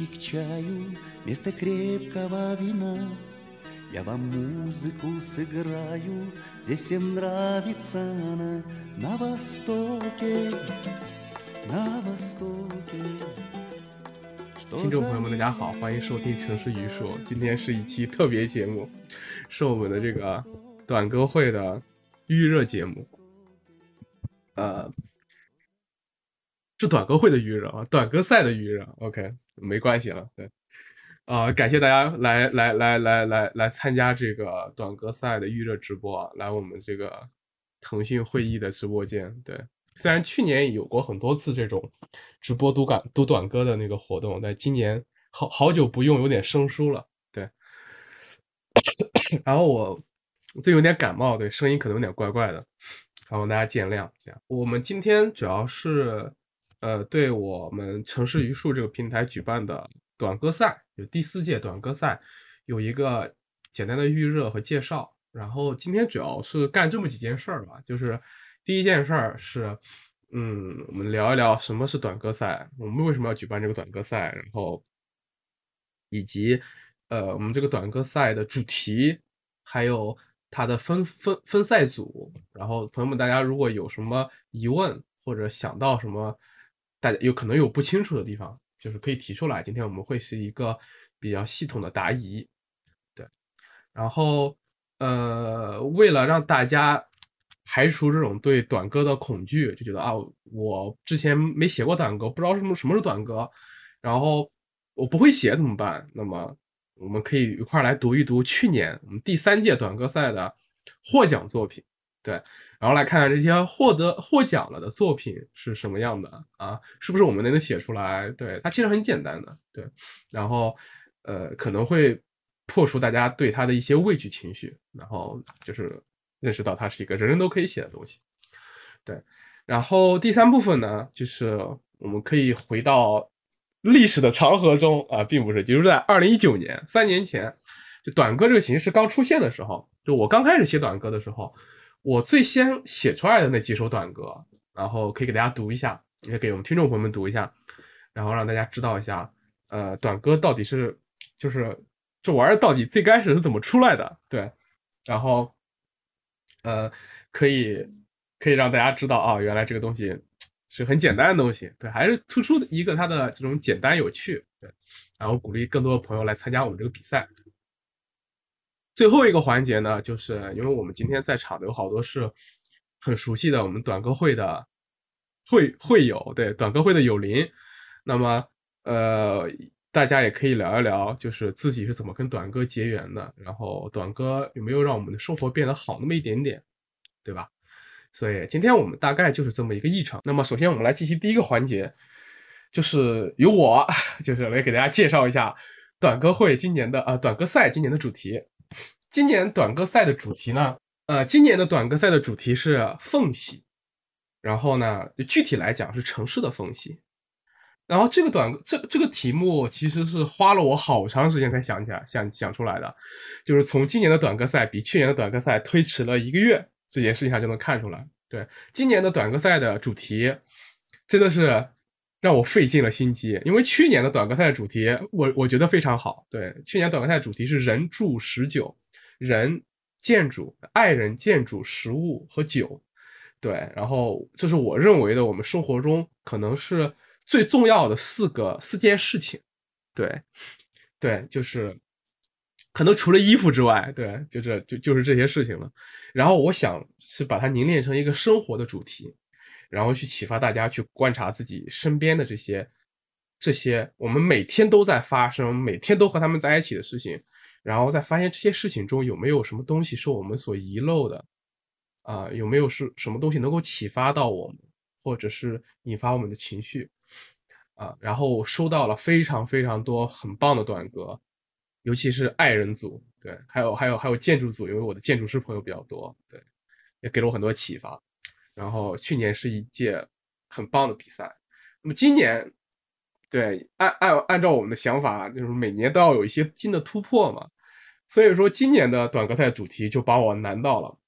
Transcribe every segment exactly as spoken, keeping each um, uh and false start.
чашки к чаю вместо крепкого вина я вам музыку сыграю, здесь всем нравится она. На востоке, на востоке. 听众朋友们，大家好，欢迎收听《城市余说》。今天是一期特别节目，是我们的这个短歌会的预热节目。呃，是短歌会的预热啊，短歌赛的预热。OK， 没关系了。对，啊、呃，感谢大家来来来来来来参加这个短歌赛的预热直播、啊，来我们这个腾讯会议的直播间。对。虽然去年有过很多次这种直播读短读短歌的那个活动，但今年好好久不用，有点生疏了。对，然后我最有点感冒，对，声音可能有点怪怪的，然后大家见谅。这样，我们今天主要是呃，对我们城市余树这个平台举办的短歌赛，有第四届短歌赛，有一个简单的预热和介绍。然后今天主要是干这么几件事儿吧，就是。第一件事儿是，嗯，我们聊一聊什么是短歌赛，我们为什么要举办这个短歌赛，然后以及呃，我们这个短歌赛的主题，还有它的分分分赛组。然后朋友们，大家如果有什么疑问或者想到什么，大家有可能有不清楚的地方，就是可以提出来。今天我们会是一个比较系统的答疑，对。然后呃，为了让大家排除这种对短歌的恐惧，就觉得啊，我之前没写过短歌，不知道什么什么是短歌，然后我不会写怎么办？那么我们可以一块来读一读去年我们第三届短歌赛的获奖作品，对，然后来看看这些获得获奖了的作品是什么样的啊？是不是我们能写出来？对，它其实很简单的，对，然后呃可能会破除大家对它的一些畏惧情绪，然后就是。认识到它是一个人人都可以写的东西，对。然后第三部分呢，就是我们可以回到历史的长河中啊、呃，并不是，就是在二零一九年，三年前，就短歌这个形式刚出现的时候，就我刚开始写短歌的时候，我最先写出来的那几首短歌，然后可以给大家读一下，也给我们听众朋友们读一下，然后让大家知道一下，呃，短歌到底是就是这玩意儿到底最开始是怎么出来的，对，然后。呃，可以可以让大家知道啊，原来这个东西是很简单的东西，对，还是突出一个它的这种简单有趣，对，然后鼓励更多的朋友来参加我们这个比赛。最后一个环节呢，就是因为我们今天在场的有好多是很熟悉的我们短歌会的会会友，对，短歌会的友邻，那么呃大家也可以聊一聊，就是自己是怎么跟短歌结缘的，然后短歌有没有让我们的生活变得好那么一点点，对吧？所以今天我们大概就是这么一个议程。那么首先我们来进行第一个环节，就是由我就是来给大家介绍一下短歌会今年的呃短歌赛今年的主题。今年短歌赛的主题呢，呃今年的短歌赛的主题是缝隙，然后呢具体来讲是城市的缝隙。然后这个短这这个题目其实是花了我好长时间才想起来想想出来的，就是从今年的短歌赛比去年的短歌赛推迟了一个月，这件事情上就能看出来。对，今年的短歌赛的主题真的是让我费尽了心机，因为去年的短歌赛的主题我我觉得非常好。对，去年短歌赛的主题是人住食酒，人建筑爱人建筑食物和酒，对，然后这是我认为的我们生活中可能是。最重要的四个四件事情，对，对，就是可能除了衣服之外，对，就这就就是这些事情了。然后我想是把它凝练成一个生活的主题，然后去启发大家去观察自己身边的这些这些我们每天都在发生、每天都和他们在一起的事情，然后再发现这些事情中有没有什么东西是我们所遗漏的啊、呃，有没有是什么东西能够启发到我们，或者是引发我们的情绪。啊，然后我收到了非常非常多很棒的短歌，尤其是爱人组，对，还有还有还有建筑组，因为我的建筑师朋友比较多，对，也给了我很多启发。然后去年是一届很棒的比赛，那么今年，对，按按按照我们的想法，就是每年都要有一些新的突破嘛，所以说今年的短歌赛主题就把我难到了。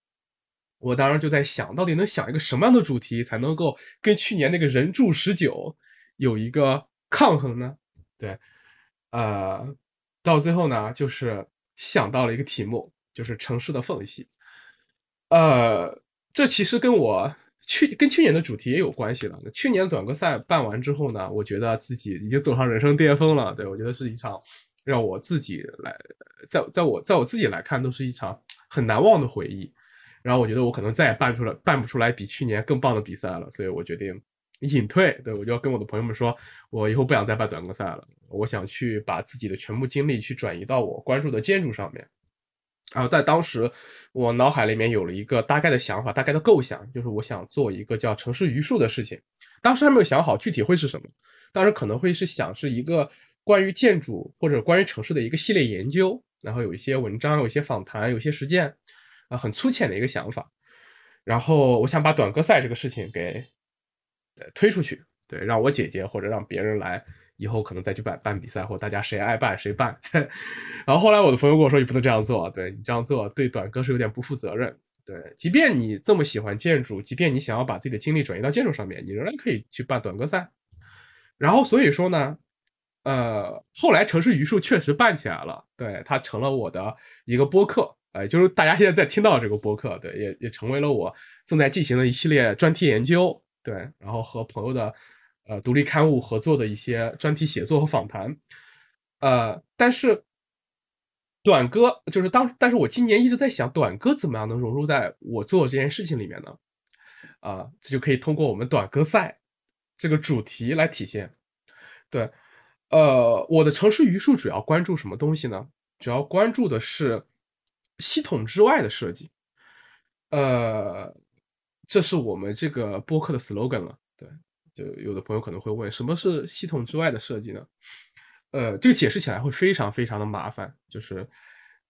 我当时就在想，到底能想一个什么样的主题才能够跟去年那个人住十九有一个抗衡呢？对，呃，到最后呢，就是想到了一个题目，就是城市的缝隙。呃，这其实跟我去跟去年的主题也有关系了。去年短歌赛办完之后呢，我觉得自己已经走上人生巅峰了。对，我觉得是一场让我自己来，在在我在我自己来看，都是一场很难忘的回忆。然后我觉得我可能再也办出来办不出来比去年更棒的比赛了，所以我决定隐退。对，我就要跟我的朋友们说，我以后不想再办短歌赛了，我想去把自己的全部精力去转移到我关注的建筑上面。然后在当时我脑海里面有了一个大概的想法，大概的构想，就是我想做一个叫城市榆树的事情。当时还没有想好具体会是什么，当时可能会是想是一个关于建筑或者关于城市的一个系列研究，然后有一些文章，有一些访谈，有一些实践，啊，很粗浅的一个想法。然后我想把短歌赛这个事情给推出去，对，让我姐姐或者让别人来，以后可能再去办办比赛，或大家谁爱办谁办。对，然后后来我的朋友跟我说，你不能这样做，对，你这样做对短歌是有点不负责任。对，即便你这么喜欢建筑，即便你想要把自己的精力转移到建筑上面，你仍然可以去办短歌赛。然后所以说呢，呃，后来城市榆树确实办起来了，对，它成了我的一个播客。哎，就是大家现在在听到这个播客，对，也也成为了我正在进行的一系列专题研究，对，然后和朋友的呃独立刊物合作的一些专题写作和访谈，呃，但是短歌就是当，但是我今年一直在想，短歌怎么样能融入在我做这件事情里面呢？啊、呃，这就可以通过我们短歌赛这个主题来体现。对，呃，我的城市榆树主要关注什么东西呢？主要关注的是系统之外的设计，呃，这是我们这个播客的 slogan 了。对，就有的朋友可能会问，什么是系统之外的设计呢？呃，这个解释起来会非常非常的麻烦，就是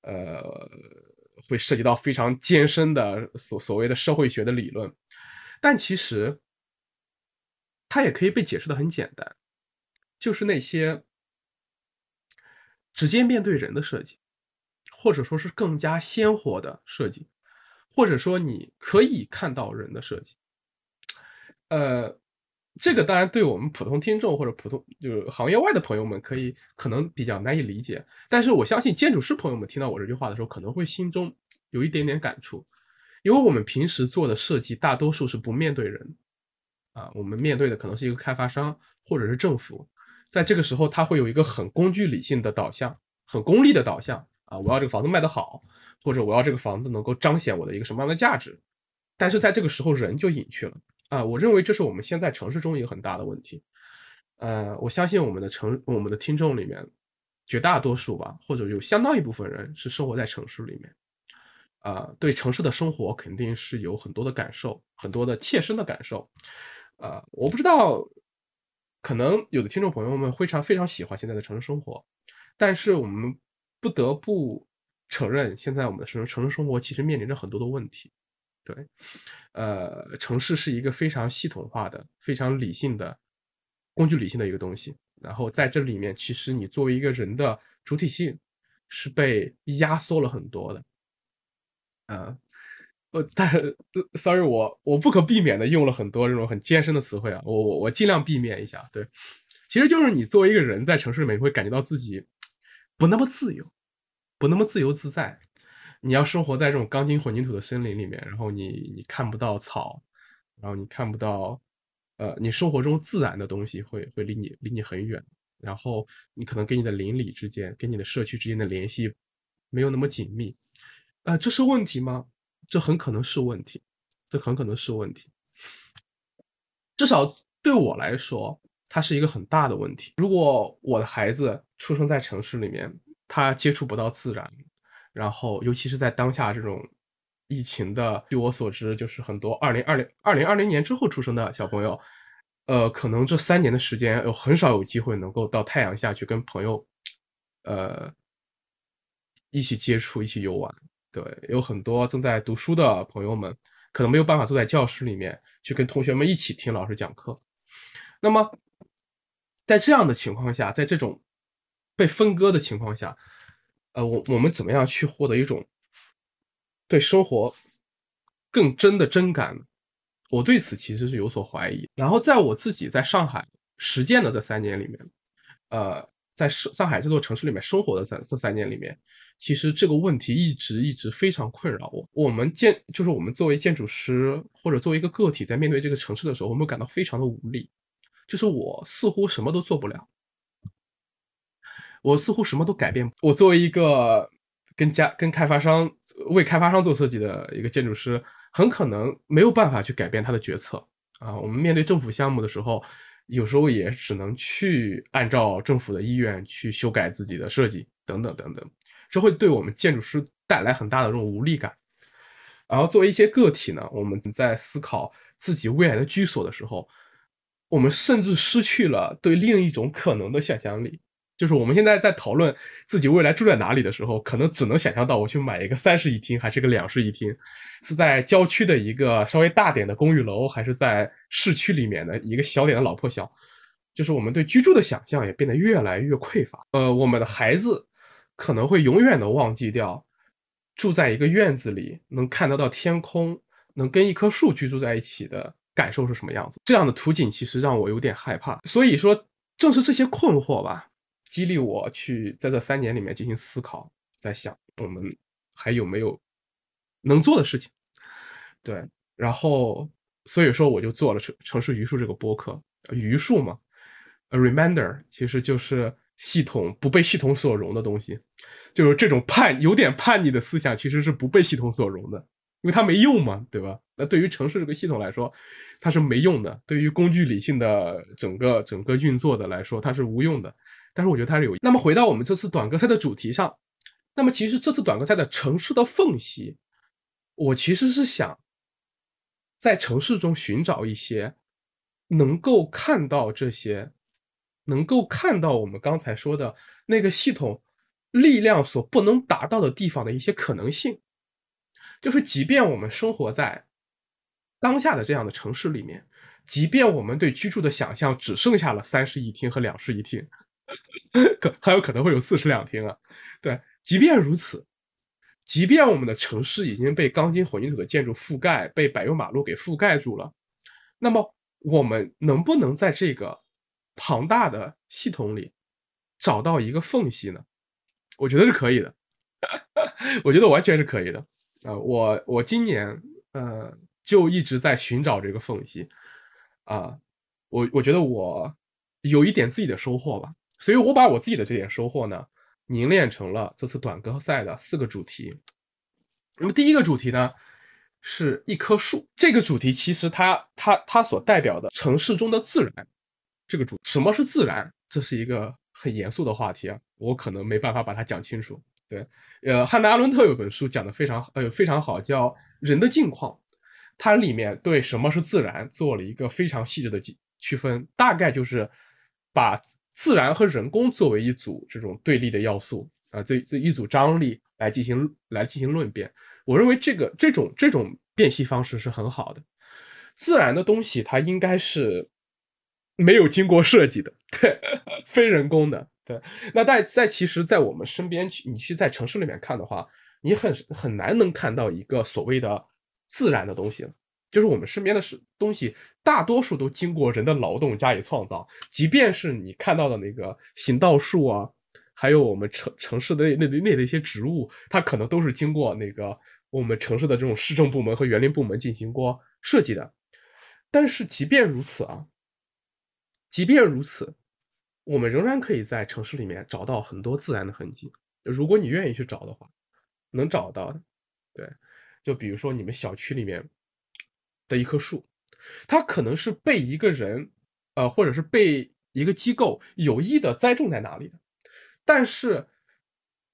呃，会涉及到非常艰深的所所谓的社会学的理论，但其实它也可以被解释的很简单，就是那些直接面对人的设计。或者说是更加鲜活的设计，或者说你可以看到人的设计。呃，这个当然对我们普通听众或者普通就是行业外的朋友们可以可能比较难以理解，但是我相信建筑师朋友们听到我这句话的时候，可能会心中有一点点感触，因为我们平时做的设计大多数是不面对人啊，我们面对的可能是一个开发商或者是政府，在这个时候他会有一个很工具理性的导向，很功利的导向。啊，我要这个房子卖得好，或者我要这个房子能够彰显我的一个什么样的价值，但是在这个时候人就隐去了啊！我认为这是我们现在城市中一个很大的问题。呃，我相信我们的城，我们的听众里面，绝大多数吧，或者有相当一部分人是生活在城市里面，啊，对城市的生活肯定是有很多的感受，很多的切身的感受。啊，我不知道，可能有的听众朋友们非常非常喜欢现在的城市生活，但是我们不得不承认，现在我们的城市生活其实面临着很多的问题。对，呃，城市是一个非常系统化的、非常理性的、工具理性的一个东西。然后在这里面，其实你作为一个人的主体性是被压缩了很多的。呃，我但 sorry， 我我不可避免的用了很多这种很艰深的词汇啊，我我我尽量避免一下。对，其实就是你作为一个人在城市里面，你会感觉到自己不那么自由，不那么自由自在。你要生活在这种钢筋混凝土的森林里面，然后你你看不到草，然后你看不到，呃，你生活中自然的东西会会离你离你很远，然后你可能跟你的邻里之间、跟你的社区之间的联系没有那么紧密。啊、呃，这是问题吗？这很可能是问题，这很可能是问题。至少对我来说，它是一个很大的问题。如果我的孩子出生在城市里面，他接触不到自然，然后尤其是在当下这种疫情的，据我所知，就是很多二零二零年之后出生的小朋友，呃，可能这三年的时间有很少有机会能够到太阳下去跟朋友，呃，一起接触，一起游玩。对，有很多正在读书的朋友们，可能没有办法坐在教室里面去跟同学们一起听老师讲课。那么在这样的情况下，在这种被分割的情况下，呃，我我们怎么样去获得一种对生活更真的真感呢？我对此其实是有所怀疑。然后在我自己在上海实践的这三年里面，呃，在上海这座城市里面生活的三这三年里面，其实这个问题一直一直非常困扰我。我们建就是我们作为建筑师或者作为一个个体，在面对这个城市的时候，我们感到非常的无力，就是我似乎什么都做不了，我似乎什么都改变。我作为一个跟家跟开发商为开发商做设计的一个建筑师，很可能没有办法去改变他的决策啊。我们面对政府项目的时候，有时候也只能去按照政府的意愿去修改自己的设计等等等等，这会对我们建筑师带来很大的这种无力感。然后作为一些个体呢，我们在思考自己未来的居所的时候，我们甚至失去了对另一种可能的想象力。就是我们现在在讨论自己未来住在哪里的时候，可能只能想象到我去买一个三室一厅还是个两室一厅，是在郊区的一个稍微大点的公寓楼，还是在市区里面的一个小点的老破小。就是我们对居住的想象也变得越来越匮乏。呃，我们的孩子可能会永远的忘记掉住在一个院子里能看得到天空，能跟一棵树居住在一起的感受是什么样子。这样的图景其实让我有点害怕。所以说正是这些困惑吧，激励我去在这三年里面进行思考，在想我们还有没有能做的事情。对，然后所以说我就做了城市榆树这个播客。榆树嘛 a reminder 其实就是系统不被系统所容的东西，就是这种叛有点叛逆的思想其实是不被系统所容的，因为它没用嘛，对吧？那对于城市这个系统来说，它是没用的；对于工具理性的整个整个运作的来说，它是无用的。但是我觉得它是有。那么回到我们这次短歌赛的主题上，那么其实这次短歌赛的城市的缝隙，我其实是想在城市中寻找一些能够看到这些，能够看到我们刚才说的那个系统力量所不能达到的地方的一些可能性。就是即便我们生活在当下的这样的城市里面，即便我们对居住的想象只剩下了三室一厅和两室一厅，可还有可能会有四室两厅啊。对，即便如此，即便我们的城市已经被钢筋混凝土的建筑覆盖，被柏油马路给覆盖住了，那么我们能不能在这个庞大的系统里找到一个缝隙呢？我觉得是可以的，我觉得完全是可以的。呃，我我今年呃就一直在寻找这个缝隙啊、呃，我我觉得我有一点自己的收获吧，所以我把我自己的这点收获呢凝练成了这次短歌赛的四个主题。那么第一个主题呢是一棵树，这个主题其实它它它所代表的城市中的自然，这个主什么是自然，这是一个很严肃的话题啊，我可能没办法把它讲清楚。对，呃，汉娜·阿伦特有本书讲的非常呃非常好，叫《人的境况》，它里面对什么是自然做了一个非常细致的区分，大概就是把自然和人工作为一组这种对立的要素啊、呃，这这一组张力来进行来进行论辩。我认为这个这种这种辨析方式是很好的。自然的东西它应该是没有经过设计的，对，非人工的。对，那但在其实在我们身边，你去在城市里面看的话，你很很难能看到一个所谓的自然的东西了。就是我们身边的东西大多数都经过人的劳动加以创造，即便是你看到的那个行道树啊，还有我们城城市的那那的一些植物，它可能都是经过那个我们城市的这种市政部门和园林部门进行过设计的。但是即便如此啊，即便如此，我们仍然可以在城市里面找到很多自然的痕迹，如果你愿意去找的话，能找到的。对，就比如说你们小区里面的一棵树，它可能是被一个人，呃，或者是被一个机构有意的栽种在哪里的，但是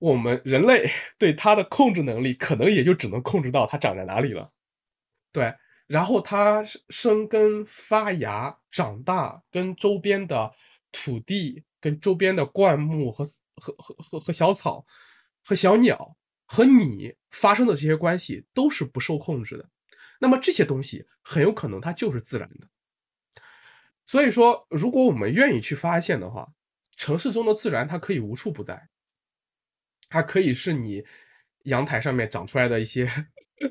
我们人类对它的控制能力可能也就只能控制到它长在哪里了。对，然后它生根发芽长大，跟周边的土地跟周边的灌木和和和和小草和小鸟和你发生的这些关系都是不受控制的，那么这些东西很有可能它就是自然的。所以说如果我们愿意去发现的话，城市中的自然它可以无处不在，它可以是你阳台上面长出来的一些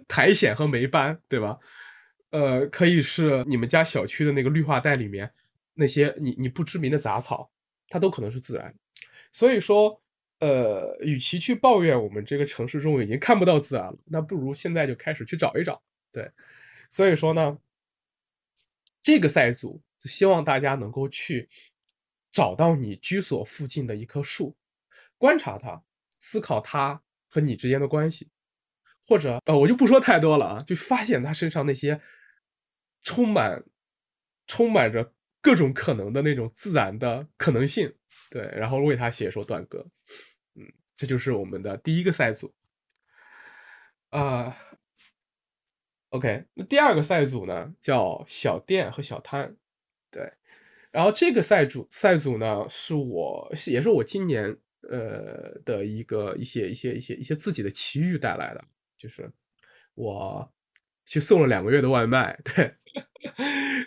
苔藓和霉斑，对吧？呃，可以是你们家小区的那个绿化带里面那些你你不知名的杂草，它都可能是自然。所以说，呃，与其去抱怨我们这个城市中已经看不到自然了，那不如现在就开始去找一找。对，所以说呢，这个赛组就希望大家能够去找到你居所附近的一棵树，观察它，思考它和你之间的关系，或者呃，我就不说太多了啊，就发现它身上那些充满充满着各种可能的那种自然的可能性。对，然后为他写一首短歌。嗯，这就是我们的第一个赛组。啊、呃、，OK， 那第二个赛组呢，叫小店和小摊。对，然后这个赛组赛组呢，是我也是我今年呃的一个一些一些一些一些自己的奇遇带来的，就是我去送了两个月的外卖。对。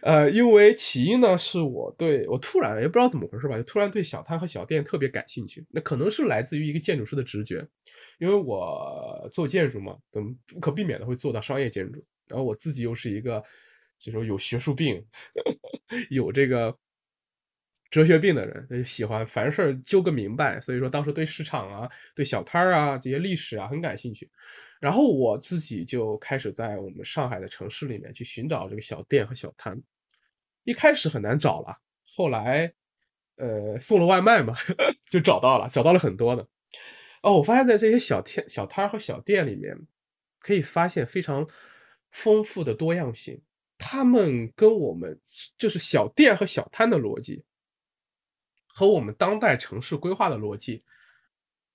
呃，因为其一呢，是我对我突然也不知道怎么回事吧，就突然对小摊和小店特别感兴趣。那可能是来自于一个建筑师的直觉，因为我做建筑嘛，怎么不可避免的会做到商业建筑。然后我自己又是一个这种有学术病、呵呵有这个哲学病的人，喜欢凡事究个明白，所以说当时对市场啊、对小摊啊这些历史啊很感兴趣。然后我自己就开始在我们上海的城市里面去寻找这个小店和小摊，一开始很难找了，后来，呃，送了外卖嘛，呵呵就找到了，找到了很多的。哦，我发现在这些小店、小摊和小店里面，可以发现非常丰富的多样性。他们跟我们就是小店和小摊的逻辑，和我们当代城市规划的逻辑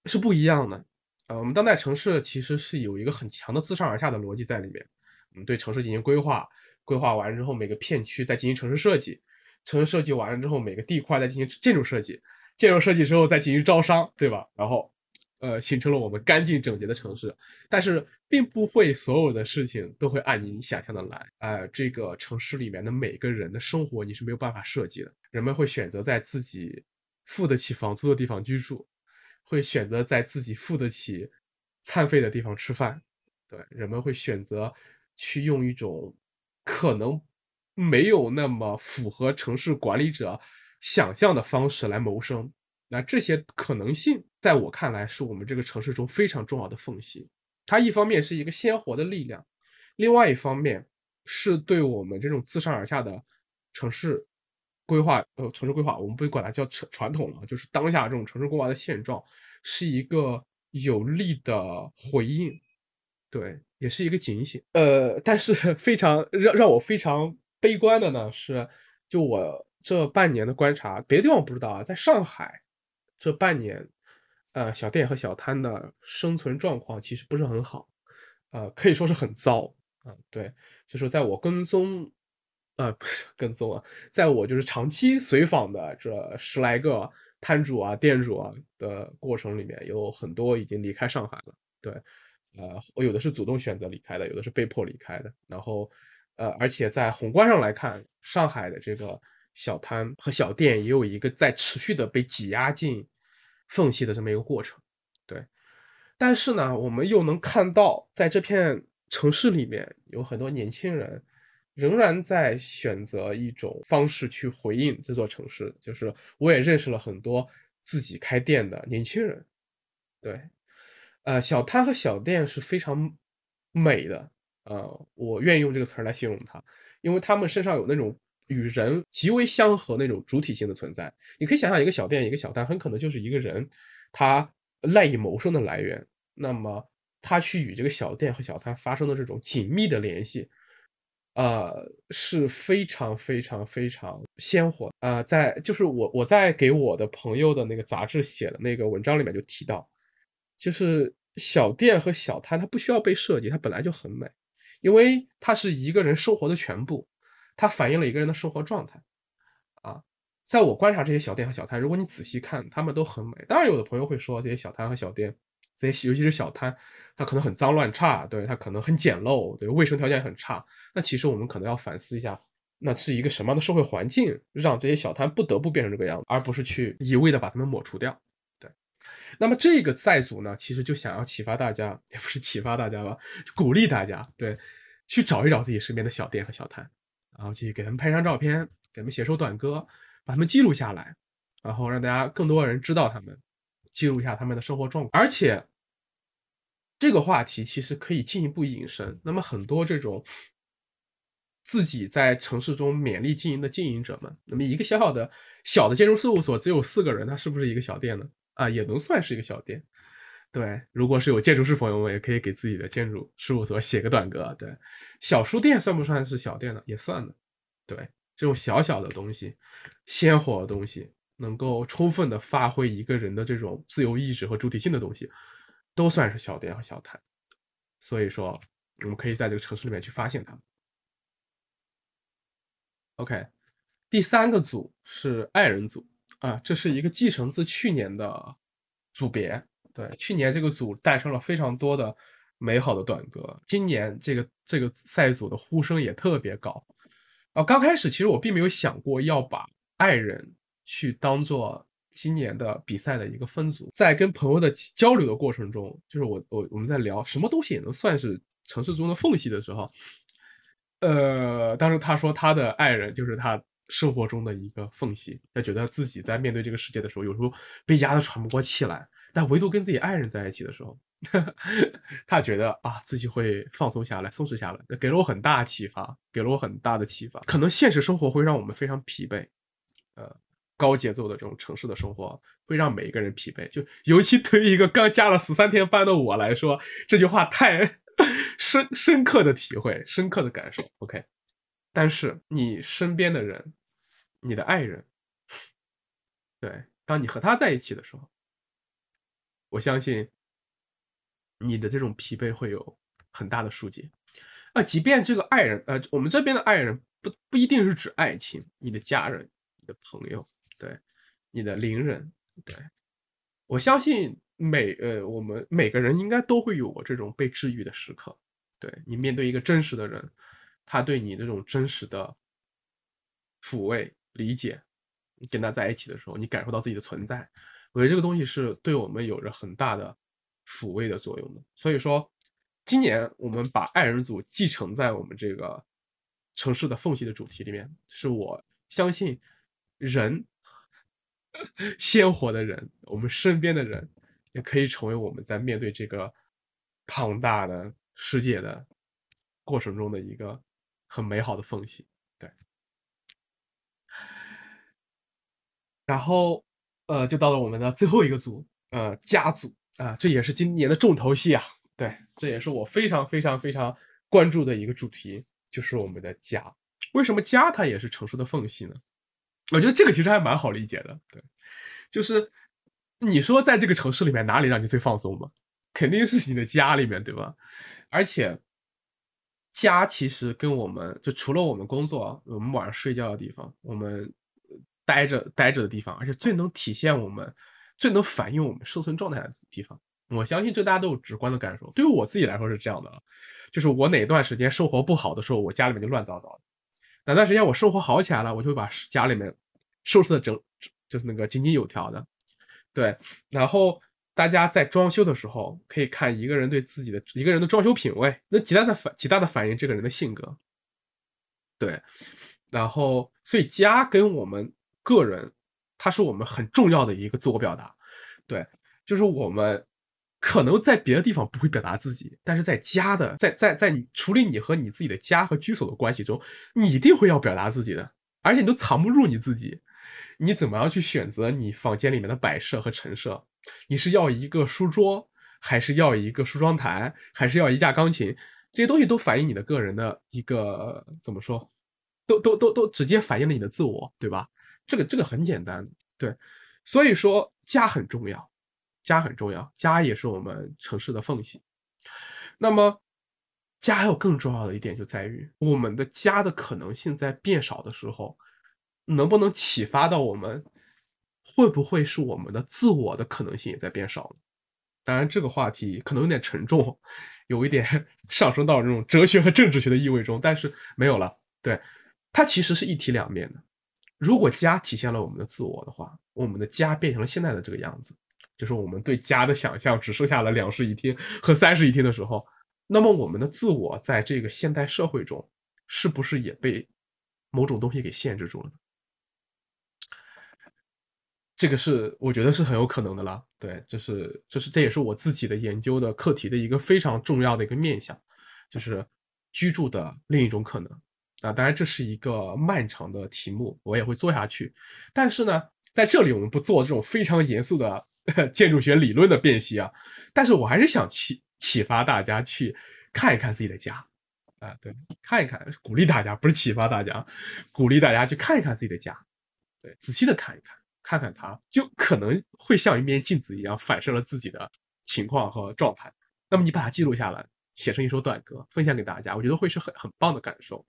是不一样的。呃，我们当代城市其实是有一个很强的自上而下的逻辑在里面。我们对城市进行规划，规划完之后每个片区再进行城市设计，城市设计完了之后每个地块再进行建筑设计，建筑设计之后再进行招商，对吧？然后，呃，形成了我们干净整洁的城市。但是，并不会所有的事情都会按你想象的来。呃，这个城市里面的每个人的生活你是没有办法设计的。人们会选择在自己付得起房租的地方居住。会选择在自己付得起餐费的地方吃饭，对，人们会选择去用一种可能没有那么符合城市管理者想象的方式来谋生。那这些可能性，在我看来是我们这个城市中非常重要的缝隙。它一方面是一个鲜活的力量，另外一方面是对我们这种自上而下的城市规划，呃，城市规划，我们不管它叫传统了，就是当下这种城市规划的现状，是一个有力的回应，对，也是一个警醒。呃，但是非常让让我非常悲观的呢是，就我这半年的观察，别的地方我不知道啊，在上海这半年，呃，小店和小摊的生存状况其实不是很好，呃，可以说是很糟啊，呃，对，就是在我跟踪。呃，不是跟踪啊，在我就是长期随访的这十来个摊主啊、店主啊的过程里面，有很多已经离开上海了。对，呃，我有的是主动选择离开的，有的是被迫离开的。然后，呃，而且在宏观上来看，上海的这个小摊和小店也有一个在持续的被挤压进缝隙的这么一个过程。对，但是呢，我们又能看到，在这片城市里面，有很多年轻人仍然在选择一种方式去回应这座城市，就是我也认识了很多自己开店的年轻人。对，呃，小摊和小店是非常美的，呃，我愿意用这个词来形容它，因为他们身上有那种与人极为相合那种主体性的存在。你可以想象一个小店、一个小摊，很可能就是一个人他赖以谋生的来源，那么他去与这个小店和小摊发生的这种紧密的联系。呃，是非常非常非常鲜活的。呃，在就是我我在给我的朋友的那个杂志写的那个文章里面就提到，就是小店和小摊它不需要被设计，它本来就很美，因为它是一个人生活的全部，它反映了一个人的生活状态。啊，在我观察这些小店和小摊，如果你仔细看，他们都很美。当然，有的朋友会说这些小摊和小店。这些尤其是小摊，它可能很脏乱差，对，它可能很简陋，对，卫生条件很差。那其实我们可能要反思一下，那是一个什么样的社会环境让这些小摊不得不变成这个样子，而不是去一味的把它们抹除掉。对，那么这个赛组呢，其实就想要启发大家，也不是启发大家吧，鼓励大家，对，去找一找自己身边的小店和小摊，然后去给他们拍张照片，给他们写首短歌，把他们记录下来，然后让大家更多人知道他们。记录一下他们的生活状况。而且，这个话题其实可以进一步引申。那么很多这种自己在城市中勉力经营的经营者们，那么一个小小的小的建筑事务所只有四个人，它是不是一个小店呢？啊，也能算是一个小店。对，如果是有建筑师朋友们，也可以给自己的建筑事务所写个短格。对，小书店算不算是小店呢？也算的。对，这种小小的东西，鲜活的东西，能够充分的发挥一个人的这种自由意志和主体性的东西，都算是小店和小摊。所以说，我们可以在这个城市里面去发现它们。OK， 第三个组是爱人组啊，这是一个继承自去年的组别。对，去年这个组诞生了非常多的美好的短歌，今年这个这个赛组的呼声也特别高。啊，刚开始其实我并没有想过要把爱人去当做今年的比赛的一个分组，在跟朋友的交流的过程中，就是我我我们在聊什么东西也能算是城市中的缝隙的时候，呃，当时他说他的爱人就是他生活中的一个缝隙，他觉得自己在面对这个世界的时候，有时候被压得喘不过气来。但唯独跟自己爱人在一起的时候，呵呵他觉得啊自己会放松下来，松弛下来，给了我很大启发，给了我很大的启发。可能现实生活会让我们非常疲惫，呃，高节奏的这种城市的生活会让每一个人疲惫。就尤其对于一个刚加了十三天班的我来说，这句话太深深刻的体会，深刻的感受。OK， 但是你身边的人，你的爱人，对，当你和他在一起的时候。我相信你的这种疲惫会有很大的疏解，啊，即便这个爱人，呃，我们这边的爱人不不一定是指爱情，你的家人、你的朋友，对，你的邻人，对，我相信每呃我们每个人应该都会有过这种被治愈的时刻，对你面对一个真实的人，他对你这种真实的抚慰、理解，你跟他在一起的时候，你感受到自己的存在。我觉得这个东西是对我们有着很大的抚慰的作用的，所以说，今年我们把爱人组继承在我们这个城市的缝隙的主题里面，是我相信人，鲜活的人，我们身边的人，也可以成为我们在面对这个庞大的世界的过程中的一个很美好的缝隙。对，然后。呃，就到了我们的最后一个组，呃，家组啊、呃，这也是今年的重头戏啊。对，这也是我非常非常非常关注的一个主题，就是我们的家。为什么家它也是城市的缝隙呢？我觉得这个其实还蛮好理解的。对，就是你说在这个城市里面，哪里让你最放松嘛？肯定是你的家里面，对吧？而且家其实跟我们就除了我们工作，我们晚上睡觉的地方，我们。待着待着的地方，而且最能体现我们，最能反映我们生存状态的地方。我相信这大家都有直观的感受。对于我自己来说是这样的，就是我哪段时间生活不好的时候，我家里面就乱糟糟的；哪段时间我生活好起来了，我就会把家里面收拾的整，就是那个井井有条的。对，然后大家在装修的时候，可以看一个人对自己的一个人的装修品味，那极大的反极大的反映这个人的性格。对，然后所以家跟我们。个人，它是我们很重要的一个自我表达，对，就是我们可能在别的地方不会表达自己，但是在家的，在在在你处理你和你自己的家和居所的关系中，你一定会要表达自己的，而且你都藏不住你自己。你怎么样去选择你房间里面的摆设和陈设？你是要一个书桌，还是要一个梳妆台，还是要一架钢琴？这些东西都反映你的个人的一个怎么说，都都都都直接反映了你的自我，对吧？这个这个很简单，对，所以说家很重要，家很重要，家也是我们城市的缝隙。那么，家还有更重要的一点就在于，我们的家的可能性在变少的时候，能不能启发到我们，会不会是我们的自我的可能性也在变少呢？当然，这个话题可能有点沉重，有一点上升到这种哲学和政治学的意味中，但是没有了，对，它其实是一体两面的。如果家体现了我们的自我的话，我们的家变成了现在的这个样子，就是我们对家的想象只剩下了两室一厅和三室一厅的时候，那么我们的自我在这个现代社会中是不是也被某种东西给限制住了呢？这个是我觉得是很有可能的啦。对，这是这是这也是我自己的研究的课题的一个非常重要的一个面向，就是居住的另一种可能。啊，当然这是一个漫长的题目，我也会做下去。但是呢，在这里我们不做这种非常严肃的建筑学理论的辨析啊，但是我还是想启启发大家去看一看自己的家。啊，对，看一看，鼓励大家，不是启发大家，鼓励大家去看一看自己的家，对，仔细的看一看，看看它，就可能会像一面镜子一样反射了自己的情况和状态。那么你把它记录下来，写成一首短歌，分享给大家，我觉得会是很很棒的感受。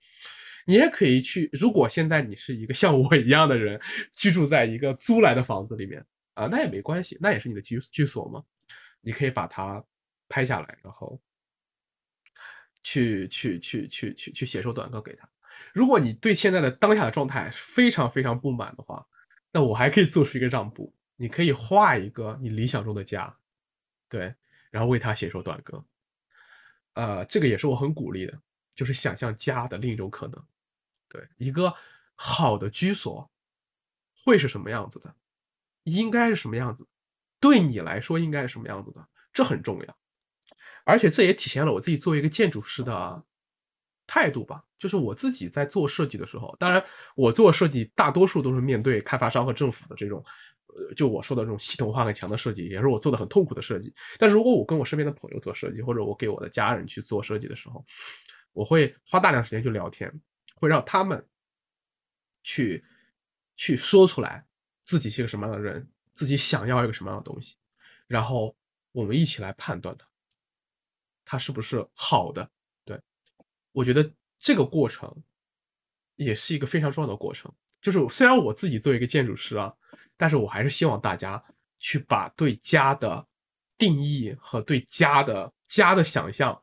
你也可以去，如果现在你是一个像我一样的人，居住在一个租来的房子里面啊，那也没关系，那也是你的居居所嘛，你可以把它拍下来，然后。去去去去去去写首短歌给他。如果你对现在的当下的状态非常非常不满的话，那我还可以做出一个让步，你可以画一个你理想中的家，对，然后为他写首短歌。呃，这个也是我很鼓励的，就是想象家的另一种可能，对，一个好的居所会是什么样子的，应该是什么样子，对你来说应该是什么样子的，这很重要。而且这也体现了我自己作为一个建筑师的态度吧，就是我自己在做设计的时候，当然我做设计大多数都是面对开发商和政府的这种，就我说的这种系统化很强的设计，也是我做的很痛苦的设计。但是如果我跟我身边的朋友做设计，或者我给我的家人去做设计的时候，我会花大量时间去聊天，会让他们去去说出来自己是个什么样的人，自己想要一个什么样的东西，然后我们一起来判断它。它是不是好的？对，我觉得这个过程也是一个非常重要的过程。就是虽然我自己作为一个建筑师啊，但是我还是希望大家去把对家的定义和对家的家的想象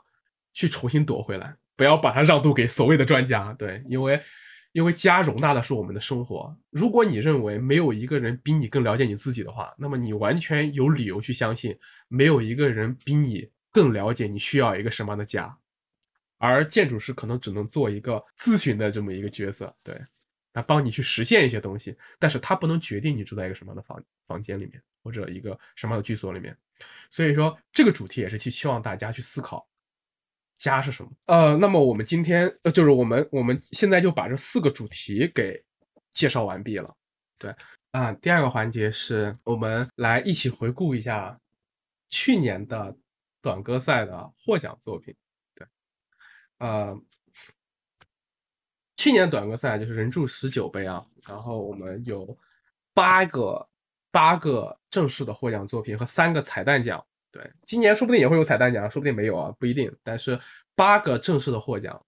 去重新夺回来，不要把它让渡给所谓的专家。对，因为因为家容纳的是我们的生活。如果你认为没有一个人比你更了解你自己的话，那么你完全有理由去相信没有一个人比你更了解你需要一个什么样的家，而建筑师可能只能做一个咨询的这么一个角色，对，他帮你去实现一些东西，但是他不能决定你住在一个什么样的房房间里面，或者一个什么样的居所里面。所以说这个主题也是去希望大家去思考家是什么。呃，那么我们今天呃，就是我们我们现在就把这四个主题给介绍完毕了，对啊、呃。第二个环节是我们来一起回顾一下去年的。短歌赛的获奖作品，对，呃，去年短歌赛就是人著十九杯啊，然后我们有八个八个正式的获奖作品和三个彩蛋奖，对，今年说不定也会有彩蛋奖，说不定没有啊，不一定，但是八个正式的获奖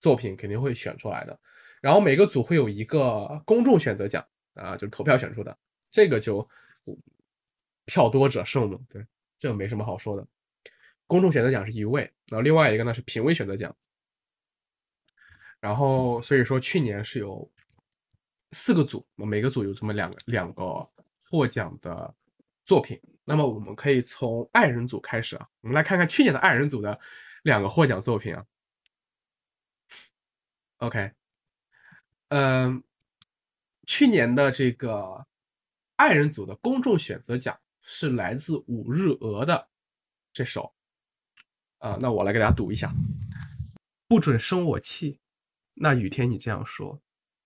作品肯定会选出来的，然后每个组会有一个公众选择奖啊、呃，就是投票选出的，这个就票多者胜了，对。这没什么好说的，公众选择奖是一位，然后另外一个呢是评委选择奖，然后所以说去年是有四个组，每个组有这么两个两个获奖的作品。那么我们可以从爱人组开始啊，我们来看看去年的爱人组的两个获奖作品啊。OK， 嗯，去年的这个爱人组的公众选择奖。是来自五日娥的这首啊、呃，那我来给大家读一下：不准生我气，那雨天你这样说，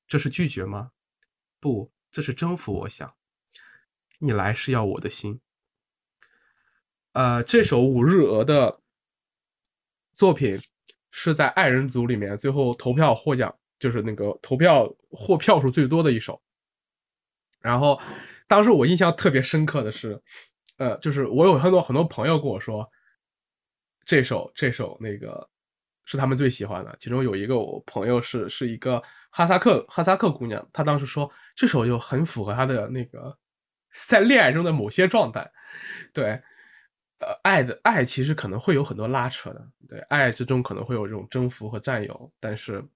这是拒绝吗？不，这是征服。我想，你来是要我的心。呃，这首五日娥的作品是在爱人组里面最后投票获奖，就是那个投票获票数最多的一首。然后当时我印象特别深刻的是呃就是我有很多很多朋友跟我说这首这首那个是他们最喜欢的，其中有一个我朋友是是一个哈萨克哈萨克姑娘，她当时说这首就很符合她的那个在恋爱中的某些状态，对，呃爱的爱其实可能会有很多拉扯的，对，爱之中可能会有这种征服和占有，但是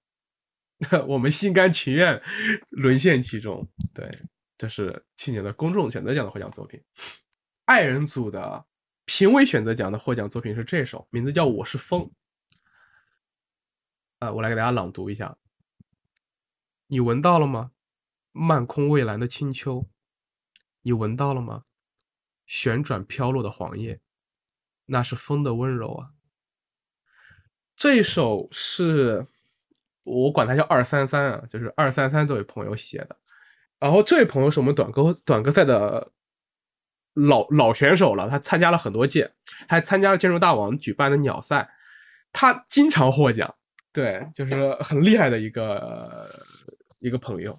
我们心甘情愿沦陷其中，对。这是去年的公众选择奖的获奖作品。爱人组的评委选择奖的获奖作品是这首，名字叫《我是风》。呃，我来给大家朗读一下。你闻到了吗？漫空蔚蓝的清秋，你闻到了吗？旋转飘落的黄叶，那是风的温柔啊。这首是我管它叫二三三啊，就是二三三这位朋友写的。然后这位朋友是我们短歌短歌赛的老老选手了，他参加了很多届，还参加了建筑大王举办的鸟赛，他经常获奖，对，就是很厉害的一个一个朋友。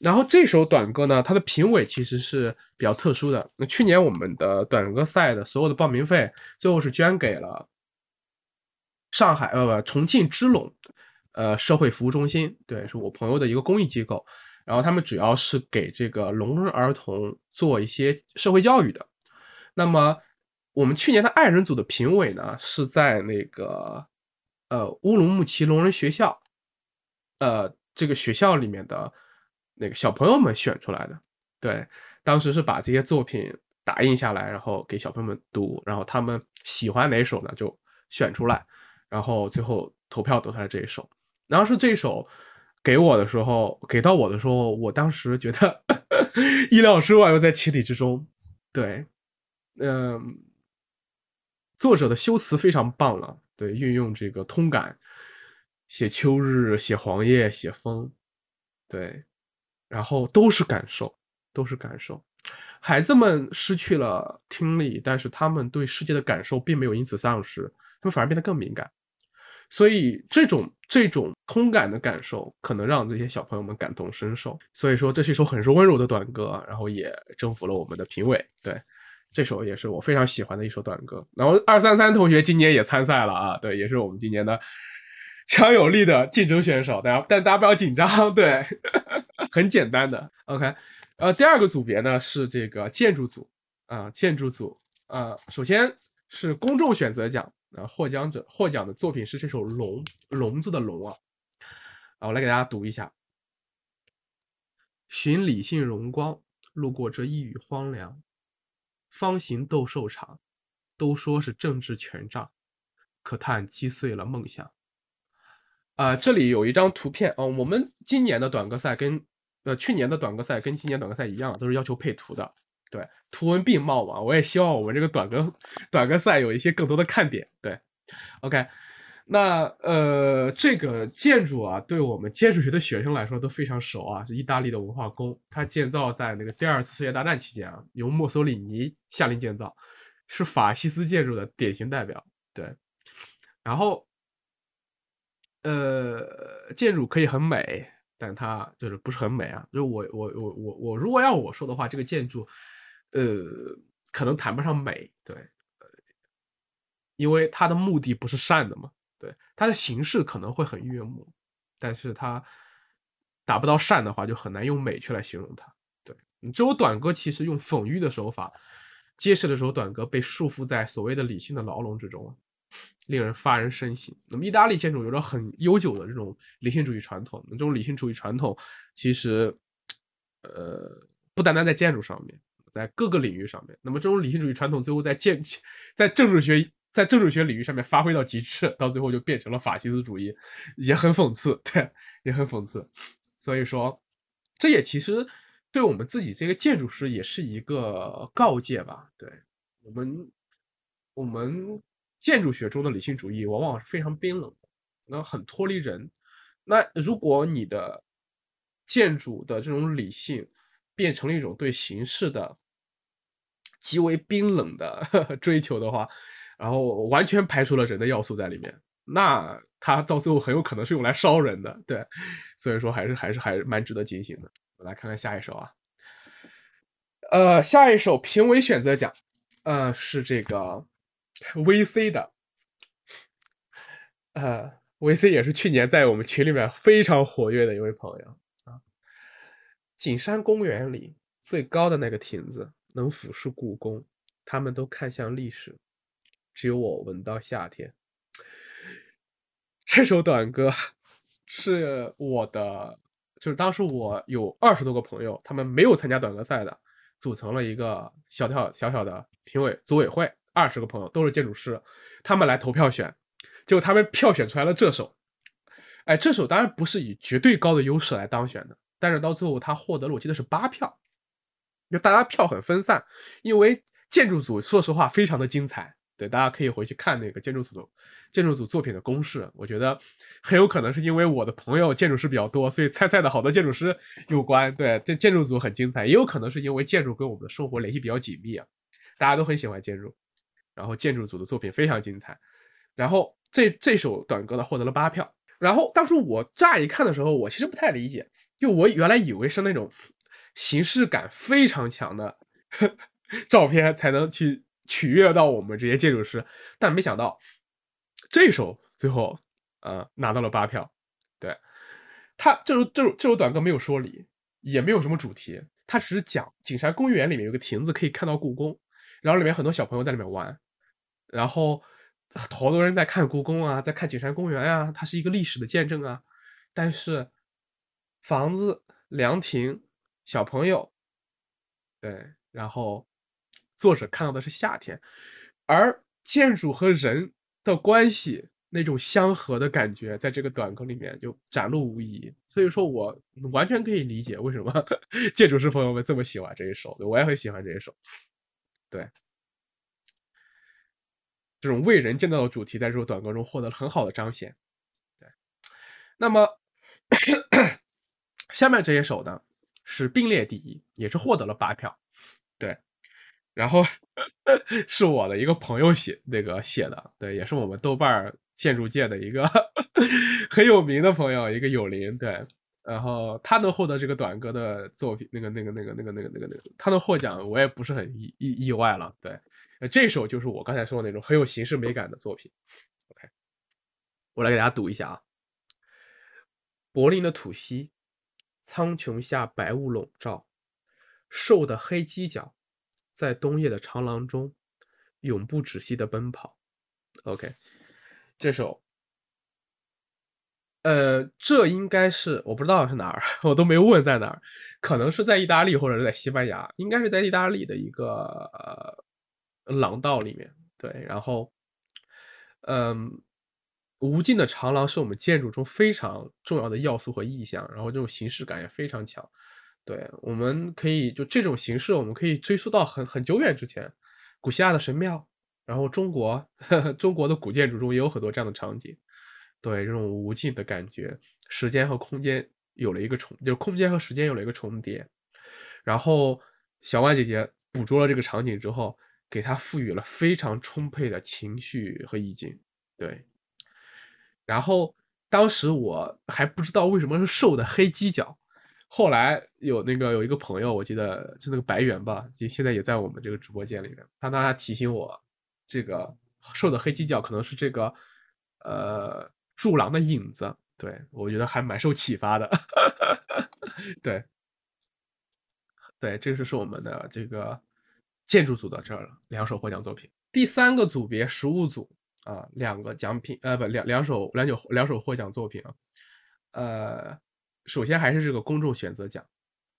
然后这首短歌呢，它的评委其实是比较特殊的。那去年我们的短歌赛的所有的报名费，最后是捐给了上海呃重庆支陇呃社会服务中心，对，是我朋友的一个公益机构。然后他们主要是给这个聋人儿童做一些社会教育的。那么我们去年的爱人组的评委呢，是在那个呃乌鲁木齐聋人学校，呃这个学校里面的那个小朋友们选出来的。对，当时是把这些作品打印下来，然后给小朋友们读，然后他们喜欢哪首呢就选出来，然后最后投票得出来这一首。然后是这一首。给我的时候，给到我的时候，我当时觉得呵呵意料之外又在情理之中。对，嗯、呃，作者的修辞非常棒了，对，运用这个通感，写秋日，写黄叶，写风，对，然后都是感受，都是感受。孩子们失去了听力，但是他们对世界的感受并没有因此丧失，他们反而变得更敏感。所以这种这种通感的感受可能让这些小朋友们感同身受，所以说这是一首很是温柔的短歌，然后也征服了我们的评委。对，这首也是我非常喜欢的一首短歌。然后二三三同学今年也参赛了啊，对，也是我们今年的强有力的竞争选手，大家但大家不要紧张，对，很简单的 OK。 呃，第二个组别呢是这个建筑组啊、呃，建筑组啊、呃，首先是公众选择奖。啊，获奖者获奖的作品是这首《笼》，笼子的笼啊，啊，我来给大家读一下：寻理性荣光，路过这一隅荒凉，方行斗兽场，都说是政治权杖，可叹击碎了梦想。啊、呃，这里有一张图片啊、呃，我们今年的短歌赛跟呃去年的短歌赛跟今年短歌赛一样，都是要求配图的。对，图文并茂嘛，我也希望我们这个短歌短歌赛有一些更多的看点。对 ，OK， 那呃，这个建筑啊，对我们建筑学的学生来说都非常熟啊，是意大利的文化宫，它建造在那个第二次世界大战期间啊，由墨索里尼下令建造，是法西斯建筑的典型代表。对，然后呃，建筑可以很美，但它就是不是很美啊。就我我我我我，如果要我说的话，这个建筑。呃，可能谈不上美，对，因为它的目的不是善的嘛，对，它的形式可能会很悦目，但是它达不到善的话，就很难用美去来形容它。对，这首短歌其实用讽喻的手法揭示了这首短歌被束缚在所谓的理性的牢笼之中，令人发人深省。那么，意大利建筑有着很悠久的这种理性主义传统，这种理性主义传统其实，呃，不单单在建筑上面。在各个领域上面，那么这种理性主义传统最后在建在政治学在政治学领域上面发挥到极致，到最后就变成了法西斯主义，也很讽刺，对，也很讽刺。所以说，这也其实对我们自己这个建筑师也是一个告诫吧。对我们，我们建筑学中的理性主义往往是非常冰冷的，那很脱离人。那如果你的建筑的这种理性变成了一种对形式的极为冰冷的呵呵追求的话，然后完全排除了人的要素在里面，那它到最后很有可能是用来烧人的，对，所以说还是还是还是蛮值得警醒的。我来看看下一首啊，呃，下一首评委选择奖，呃，是这个 V C 的，呃 ，V C 也是去年在我们群里面非常活跃的一位朋友啊。景山公园里最高的那个亭子。能俯视故宫，他们都看向历史，只有我闻到夏天。这首短歌是我的，就是当时我有二十多个朋友，他们没有参加短歌赛的，组成了一个小小小小的评委组委会，二十个朋友都是建筑师，他们来投票选，结果他们票选出来了这首。哎，这首当然不是以绝对高的优势来当选的，但是到最后他获得了，我记得是八票。就大家票很分散，因为建筑组说实话非常的精彩。对，大家可以回去看那个建筑组的建筑组作品的公式。我觉得很有可能是因为我的朋友建筑师比较多，所以猜猜的好多建筑师有关。对，这建筑组很精彩，也有可能是因为建筑跟我们的生活联系比较紧密啊，大家都很喜欢建筑，然后建筑组的作品非常精彩。然后这这首短歌呢获得了八票。然后当时我乍一看的时候，我其实不太理解，就我原来以为是那种形式感非常强的呵呵照片才能去取悦到我们这些建筑师，但没想到这首最后呃拿到了八票。对，他这首这首这首短歌没有说理，也没有什么主题，他只是讲景山公园里面有个亭子可以看到故宫，然后里面很多小朋友在里面玩，然后好多人在看故宫啊，在看景山公园啊，它是一个历史的见证啊。但是房子、凉亭、小朋友，对，然后作者看到的是夏天，而建筑和人的关系那种相合的感觉，在这个短歌里面就展露无遗。所以说我完全可以理解为什么建筑师朋友们这么喜欢这一首，我也很喜欢这一首。对，这种为人建造的主题在这首短歌中获得了很好的彰显。对，那么咳咳下面这一首呢是并列第一，也是获得了八票。对，然后是我的一个朋友写那个写的，对，也是我们豆瓣建筑界的一个很有名的朋友，一个友邻。对，然后他能获得这个短歌的作品，那个那个那个那个那个那个那个，他能获奖，我也不是很意意意外了。对，这首就是我刚才说的那种很有形式美感的作品。OK， 我来给大家读一下啊。柏林的土溪，苍穹下白雾笼罩，瘦的黑犄角。在冬夜的长廊中永不止息的奔跑。 OK， 这首呃，这应该是，我不知道是哪儿，我都没问在哪儿，可能是在意大利或者是在西班牙，应该是在意大利的一个、呃、廊道里面。对，然后嗯、呃，无尽的长廊是我们建筑中非常重要的要素和意象，然后这种形式感也非常强。对，我们可以就这种形式，我们可以追溯到很很久远之前，古希腊的神庙，然后中国呵呵中国的古建筑中也有很多这样的场景。对，这种无尽的感觉，时间和空间有了一个重，就空间和时间有了一个重叠。然后小万姐姐捕捉了这个场景之后，给它赋予了非常充沛的情绪和意境。对，然后当时我还不知道为什么是瘦的黑犄角。后来有那个有一个朋友，我记得是那个白猿吧，就现在也在我们这个直播间里面。他当时提醒我，这个瘦的黑犄角可能是这个呃柱廊的影子。对，我觉得还蛮受启发的。对，对，这就是我们的这个建筑组的这两首获奖作品。第三个组别实物组啊、呃，两个奖品呃不两两首两首两首获奖作品啊，呃。首先还是这个公众选择奖，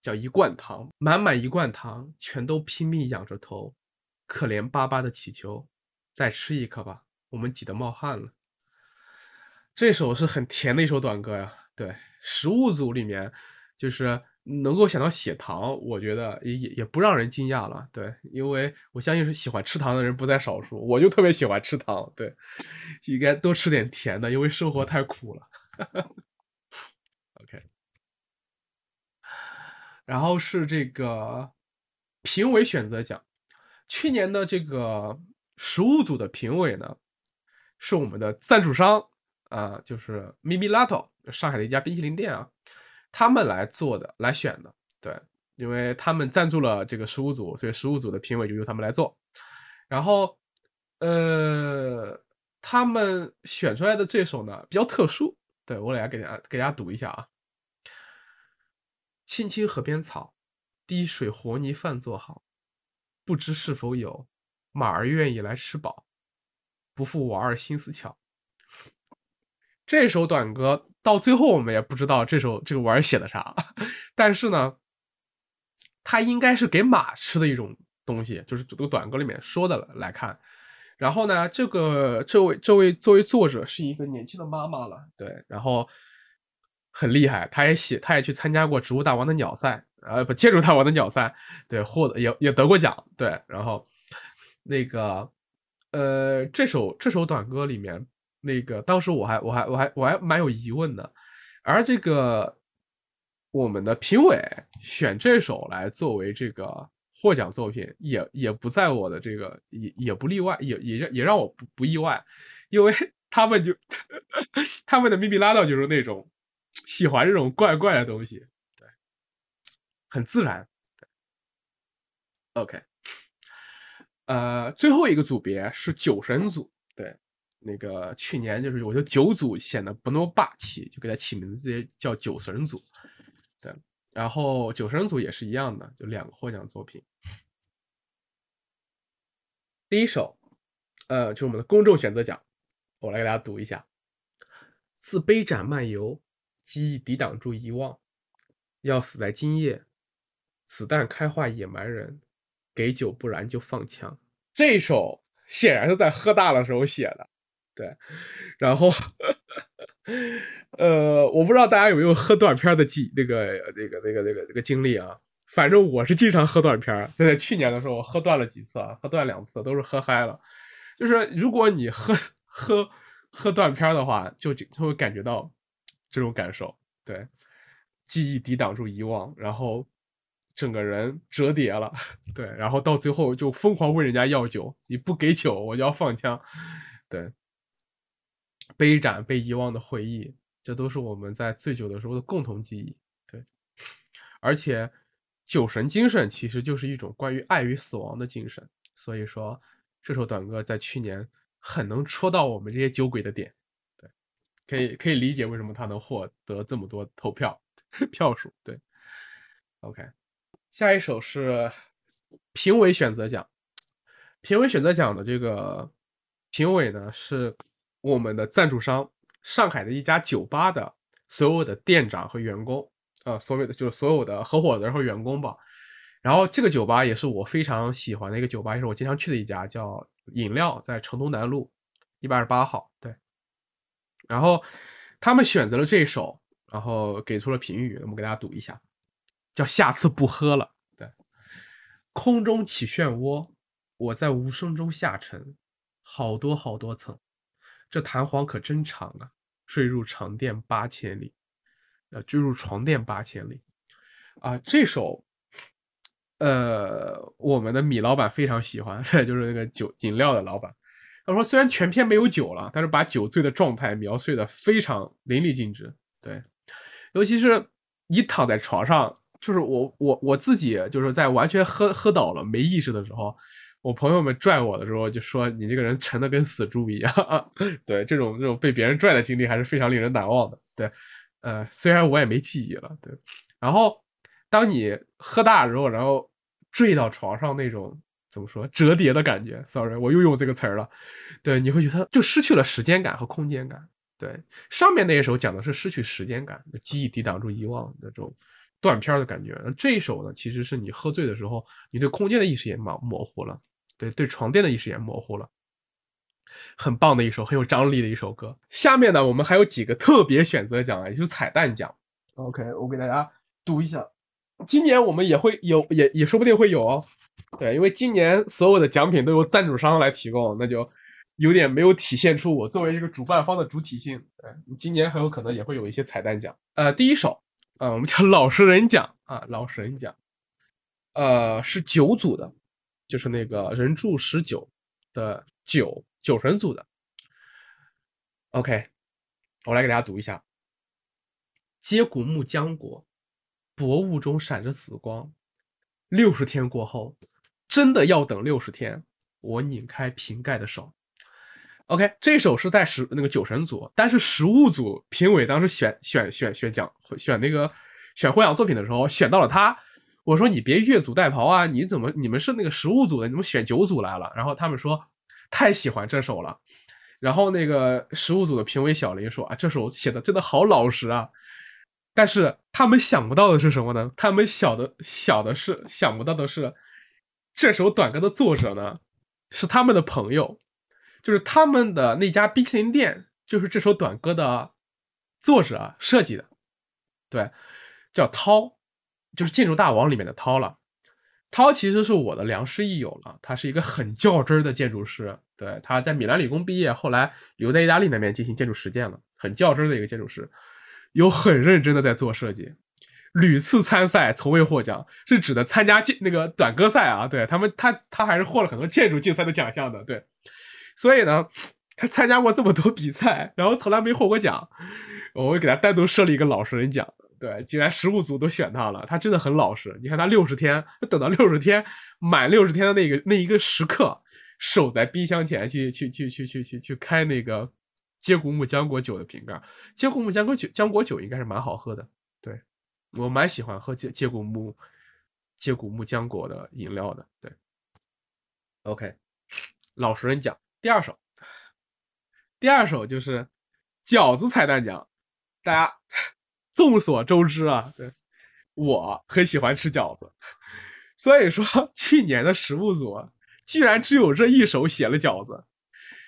叫一贯堂，满满一贯堂，全都拼命仰着头，可怜巴巴的祈求，再吃一颗吧，我们挤得冒汗了。这首是很甜的一首短歌呀。对，食物组里面就是能够想到血糖，我觉得也也不让人惊讶了。对，因为我相信是喜欢吃糖的人不在少数，我就特别喜欢吃糖。对，应该多吃点甜的，因为生活太苦了。然后是这个评委选择奖，去年的这个实物组的评委呢，是我们的赞助商啊、呃，就是 Mimilato 上海的一家冰淇淋店啊，他们来做的来选的。对，因为他们赞助了这个实物组，所以实物组的评委就由他们来做。然后呃，他们选出来的这首呢比较特殊，对，我来给大家给大家读一下啊。青青河边草，滴水和泥饭做好，不知是否有马儿愿意来吃饱，不负我儿心思巧。这首短歌到最后我们也不知道这首这个玩意儿写的啥，但是呢它应该是给马吃的一种东西，就是这个短歌里面说的来看。然后呢这个这位这位作为作者是一个年轻的妈妈了。对，然后很厉害，他也写，他也去参加过植物大王的鸟赛，呃，不，接住他我的鸟塞，对，获得也也得过奖，对，然后那个呃，这首这首短歌里面，那个当时我还我还我还我还蛮有疑问的，而这个我们的评委选这首来作为这个获奖作品，也也不在我的这个也也不例外，也也也让我不不意外，因为他们就他们的Mimilato就是那种喜欢这种怪怪的东西。很自然 ，OK， 呃，最后一个组别是酒神组，对，那个去年就是我觉得酒组显得不那么霸气，就给它起名字叫酒神组，对，然后酒神组也是一样的，就两个获奖作品，第一首，呃，就是我们的公众选择奖，我来给大家读一下：自杯盏漫游，记忆抵挡住遗忘，要死在今夜。子弹开化野蛮人，给酒不然就放枪。这首显然是在喝大的时候写的，对。然后，呃，我不知道大家有没有喝短片的记那个那个那个那个那个经历啊？反正我是经常喝短片，在在去年的时候我喝断了几次啊，喝断两次都是喝嗨了。就是如果你喝喝喝断片的话，就就会感觉到这种感受，对。记忆抵挡住遗忘，然后。整个人折叠了，对，然后到最后就疯狂问人家要酒，你不给酒我就要放枪，对。杯盏被遗忘的回忆，这都是我们在醉酒的时候的共同记忆，对。而且酒神精神其实就是一种关于爱与死亡的精神，所以说这首短歌在去年很能戳到我们这些酒鬼的点，对，可以可以理解为什么他能获得这么多投票票数，对 ，OK。下一首是评委选择奖，评委选择奖的这个评委呢是我们的赞助商上海的一家酒吧的所有的店长和员工，呃，所有的就是所有的合伙人和员工吧。然后这个酒吧也是我非常喜欢的一个酒吧，也是我经常去的一家，叫饮料，在城东南路一百二十八号。对，然后他们选择了这首，然后给出了评语，我们给大家读一下。叫下次不喝了。对，空中起漩涡，我在无声中下沉，好多好多层，这弹簧可真长啊！坠入床垫八千里，呃，坠入床垫八千里。啊、呃，这首，呃，我们的米老板非常喜欢，对，就是那个酒饮料的老板。他说，虽然全篇没有酒了，但是把酒醉的状态描绘的非常淋漓尽致。对，尤其是你躺在床上。就是我我我自己就是在完全喝喝倒了没意识的时候，我朋友们拽我的时候就说你这个人沉的跟死猪一样，对，这种这种被别人拽的经历还是非常令人难忘的，对，呃，虽然我也没记忆了，对。然后当你喝大之后，然后坠到床上那种怎么说折叠的感觉 ，sorry， 我又用这个词儿了，对，你会觉得就失去了时间感和空间感，对，上面那一首讲的是失去时间感，记忆抵挡住遗忘那种。断片的感觉，这一首呢，其实是你喝醉的时候，你对空间的意识也模模糊了，对对床垫的意识也模糊了，很棒的一首，很有张力的一首歌。下面呢，我们还有几个特别选择奖，也就是彩蛋奖。OK， 我给大家读一下，今年我们也会有，也也说不定会有哦。对，因为今年所有的奖品都由赞助商来提供，那就有点没有体现出我作为一个主办方的主体性。对，今年很有可能也会有一些彩蛋奖。呃，第一首。呃、嗯，我们叫老实人奖啊，老实人奖，呃，是酒组的，就是那个人助十九的酒酒神组的。OK， 我来给大家读一下：接古木浆果，薄雾中闪着死光。六十天过后，真的要等六十天，我拧开瓶盖的手。OK， 这首是在食那个酒神组，但是食物组评委当时选选选选奖选那个选获奖作品的时候选到了他，我说你别越俎代庖啊，你怎么你们是那个食物组的，你们选酒组来了？然后他们说太喜欢这首了，然后那个食物组的评委小林说啊，这首写的真的好老实啊，但是他们想不到的是什么呢？他们想的想的是想不到的是，这首短歌的作者呢是他们的朋友。就是他们的那家冰淇淋店，就是这首短歌的作者设计的，对，叫涛，就是《建筑大王》里面的涛了。涛其实是我的良师益友了，他是一个很较真儿的建筑师。对，他在米兰理工毕业，后来留在意大利那边进行建筑实践了，很较真儿的一个建筑师，有很认真的在做设计，屡次参赛从未获奖，是指的参加建那个短歌赛啊。对他们，他他还是获了很多建筑竞赛的奖项的。对，所以呢，他参加过这么多比赛，然后从来没获过奖。我会给他单独设立一个老实人奖。对，既然实务组都选他了，他真的很老实。你看他六十天，等到六十天满六十天的那个那一个时刻，守在冰箱前去去去去去去去开那个接骨木浆果酒的瓶盖。接骨木浆果酒浆果酒应该是蛮好喝的，对我蛮喜欢喝接接骨木接骨木浆果的饮料的。对 ，OK， 老实人奖第二首，第二首就是饺子彩蛋奖，大家。众所周知啊，对，我很喜欢吃饺子，所以说去年的食物组居然只有这一首写了饺子，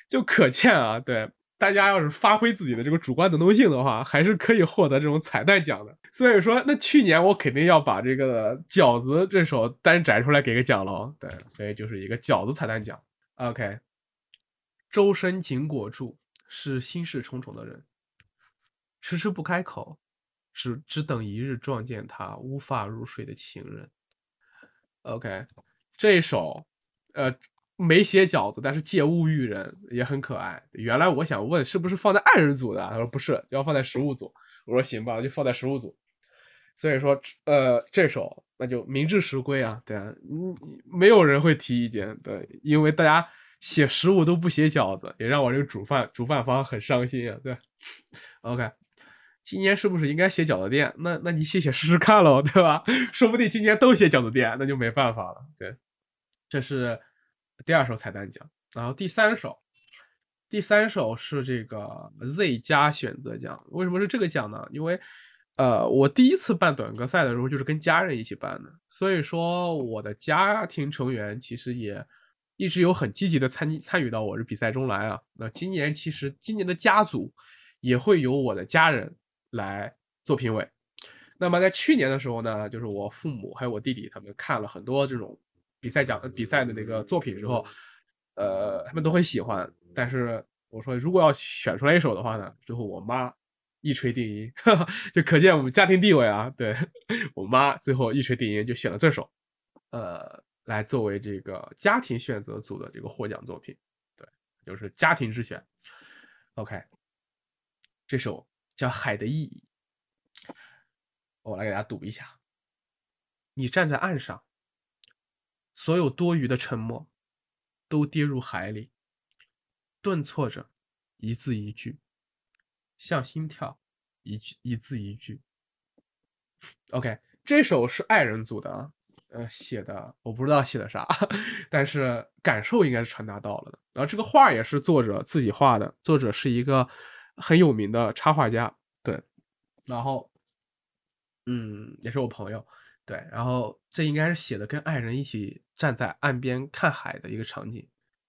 就可见啊，对，大家要是发挥自己的这个主观能动性的话，还是可以获得这种彩蛋奖的。所以说，那去年我肯定要把这个饺子这首单摘出来给个奖了，对，所以就是一个饺子彩蛋奖。OK， 周身紧裹住，是心事重重的人，迟迟不开口。只只等一日撞见他乌发如水的情人。OK， 这首呃没写饺子，但是借物喻人也很可爱。原来我想问是不是放在爱人组的、啊，他说不是，要放在食物组。我说行吧，就放在食物组。所以说呃这首那就名至实归啊，对啊，没有人会提意见，对，因为大家写食物都不写饺子，也让我这个煮饭煮饭方很伤心啊，对。OK。今年是不是应该写饺子店？那那你写写试试看喽，对吧？说不定今年都写饺子店，那就没办法了。对，这是第二首彩蛋奖，然后第三首，第三首是这个 Z 加选择奖。为什么是这个奖呢？因为呃，我第一次办短歌赛的时候就是跟家人一起办的，所以说我的家庭成员其实也一直有很积极的参参与到我这比赛中来啊。那今年其实今年的家族也会有我的家人。来做评委。那么在去年的时候呢，就是我父母还有我弟弟他们看了很多这种比赛奖比赛的那个作品之后，呃，他们都很喜欢。但是我说如果要选出来一首的话呢，最后我妈一锤定音，呵呵，就可见我们家庭地位啊。对，我妈最后一锤定音就选了这首，呃，来作为这个家庭选择组的这个获奖作品。对，就是家庭之选。OK， 这首。叫海的意义，我来给大家读一下。你站在岸上，所有多余的沉默都跌入海里，顿挫着，一字一句，像心跳，一句一字一句。OK， 这首是爱人组的啊，呃，写的我不知道写的啥，但是感受应该是传达到了的。然后这个画也是作者自己画的，作者是一个。很有名的插画家，对，然后，嗯，也是我朋友，对，然后这应该是写的跟爱人一起站在岸边看海的一个场景，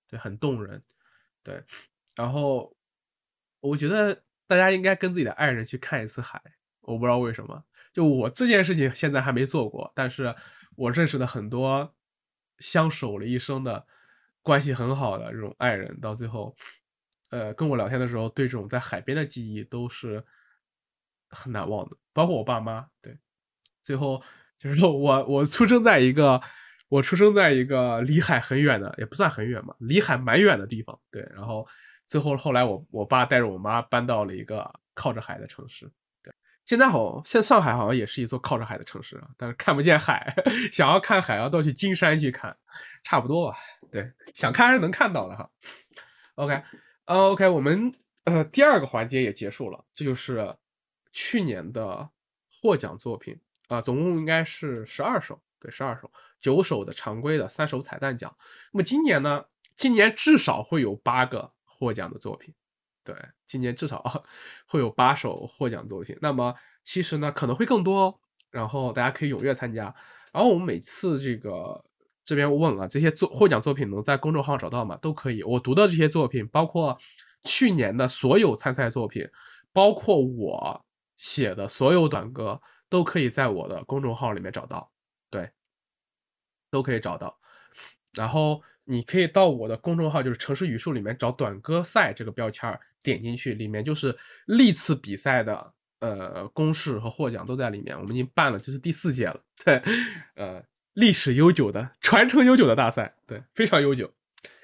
对，很动人，对，然后我觉得大家应该跟自己的爱人去看一次海，我不知道为什么，就我这件事情现在还没做过，但是我认识的很多相守了一生的关系很好的这种爱人，到最后。呃，跟我聊天的时候，对这种在海边的记忆都是很难忘的，包括我爸妈。对，最后就是说我我出生在一个我出生在一个离海很远的，也不算很远嘛，离海蛮远的地方。对，然后最后后来我我爸带着我妈搬到了一个靠着海的城市。对，现在好，现在上海好像也是一座靠着海的城市啊，但是看不见海，想要看海要到去金山去看，差不多吧。对，想看还是能看到的哈。OK。Uh, OK， 我们呃第二个环节也结束了，这就是去年的获奖作品啊、呃，总共应该是十二首，对，十二首，九首的常规的，三首彩蛋奖。那么今年呢，今年至少会有八个获奖的作品，对，今年至少、啊、会有八首获奖作品。那么其实呢可能会更多哦，然后大家可以踊跃参加。然后我们每次这个。这边我问了，这些作获奖作品能在公众号找到吗？都可以。我读的这些作品，包括去年的所有参赛作品，包括我写的所有短歌，都都可以在我的公众号里面找到，对，都可以找到。然后你可以到我的公众号，就是城市语数里面找短歌赛这个标签，点进去，里面就是历次比赛的呃公式和获奖都在里面。我们已经办了，这是第四届了，对，呃，历史悠久的、传承悠久的大赛，对，非常悠久，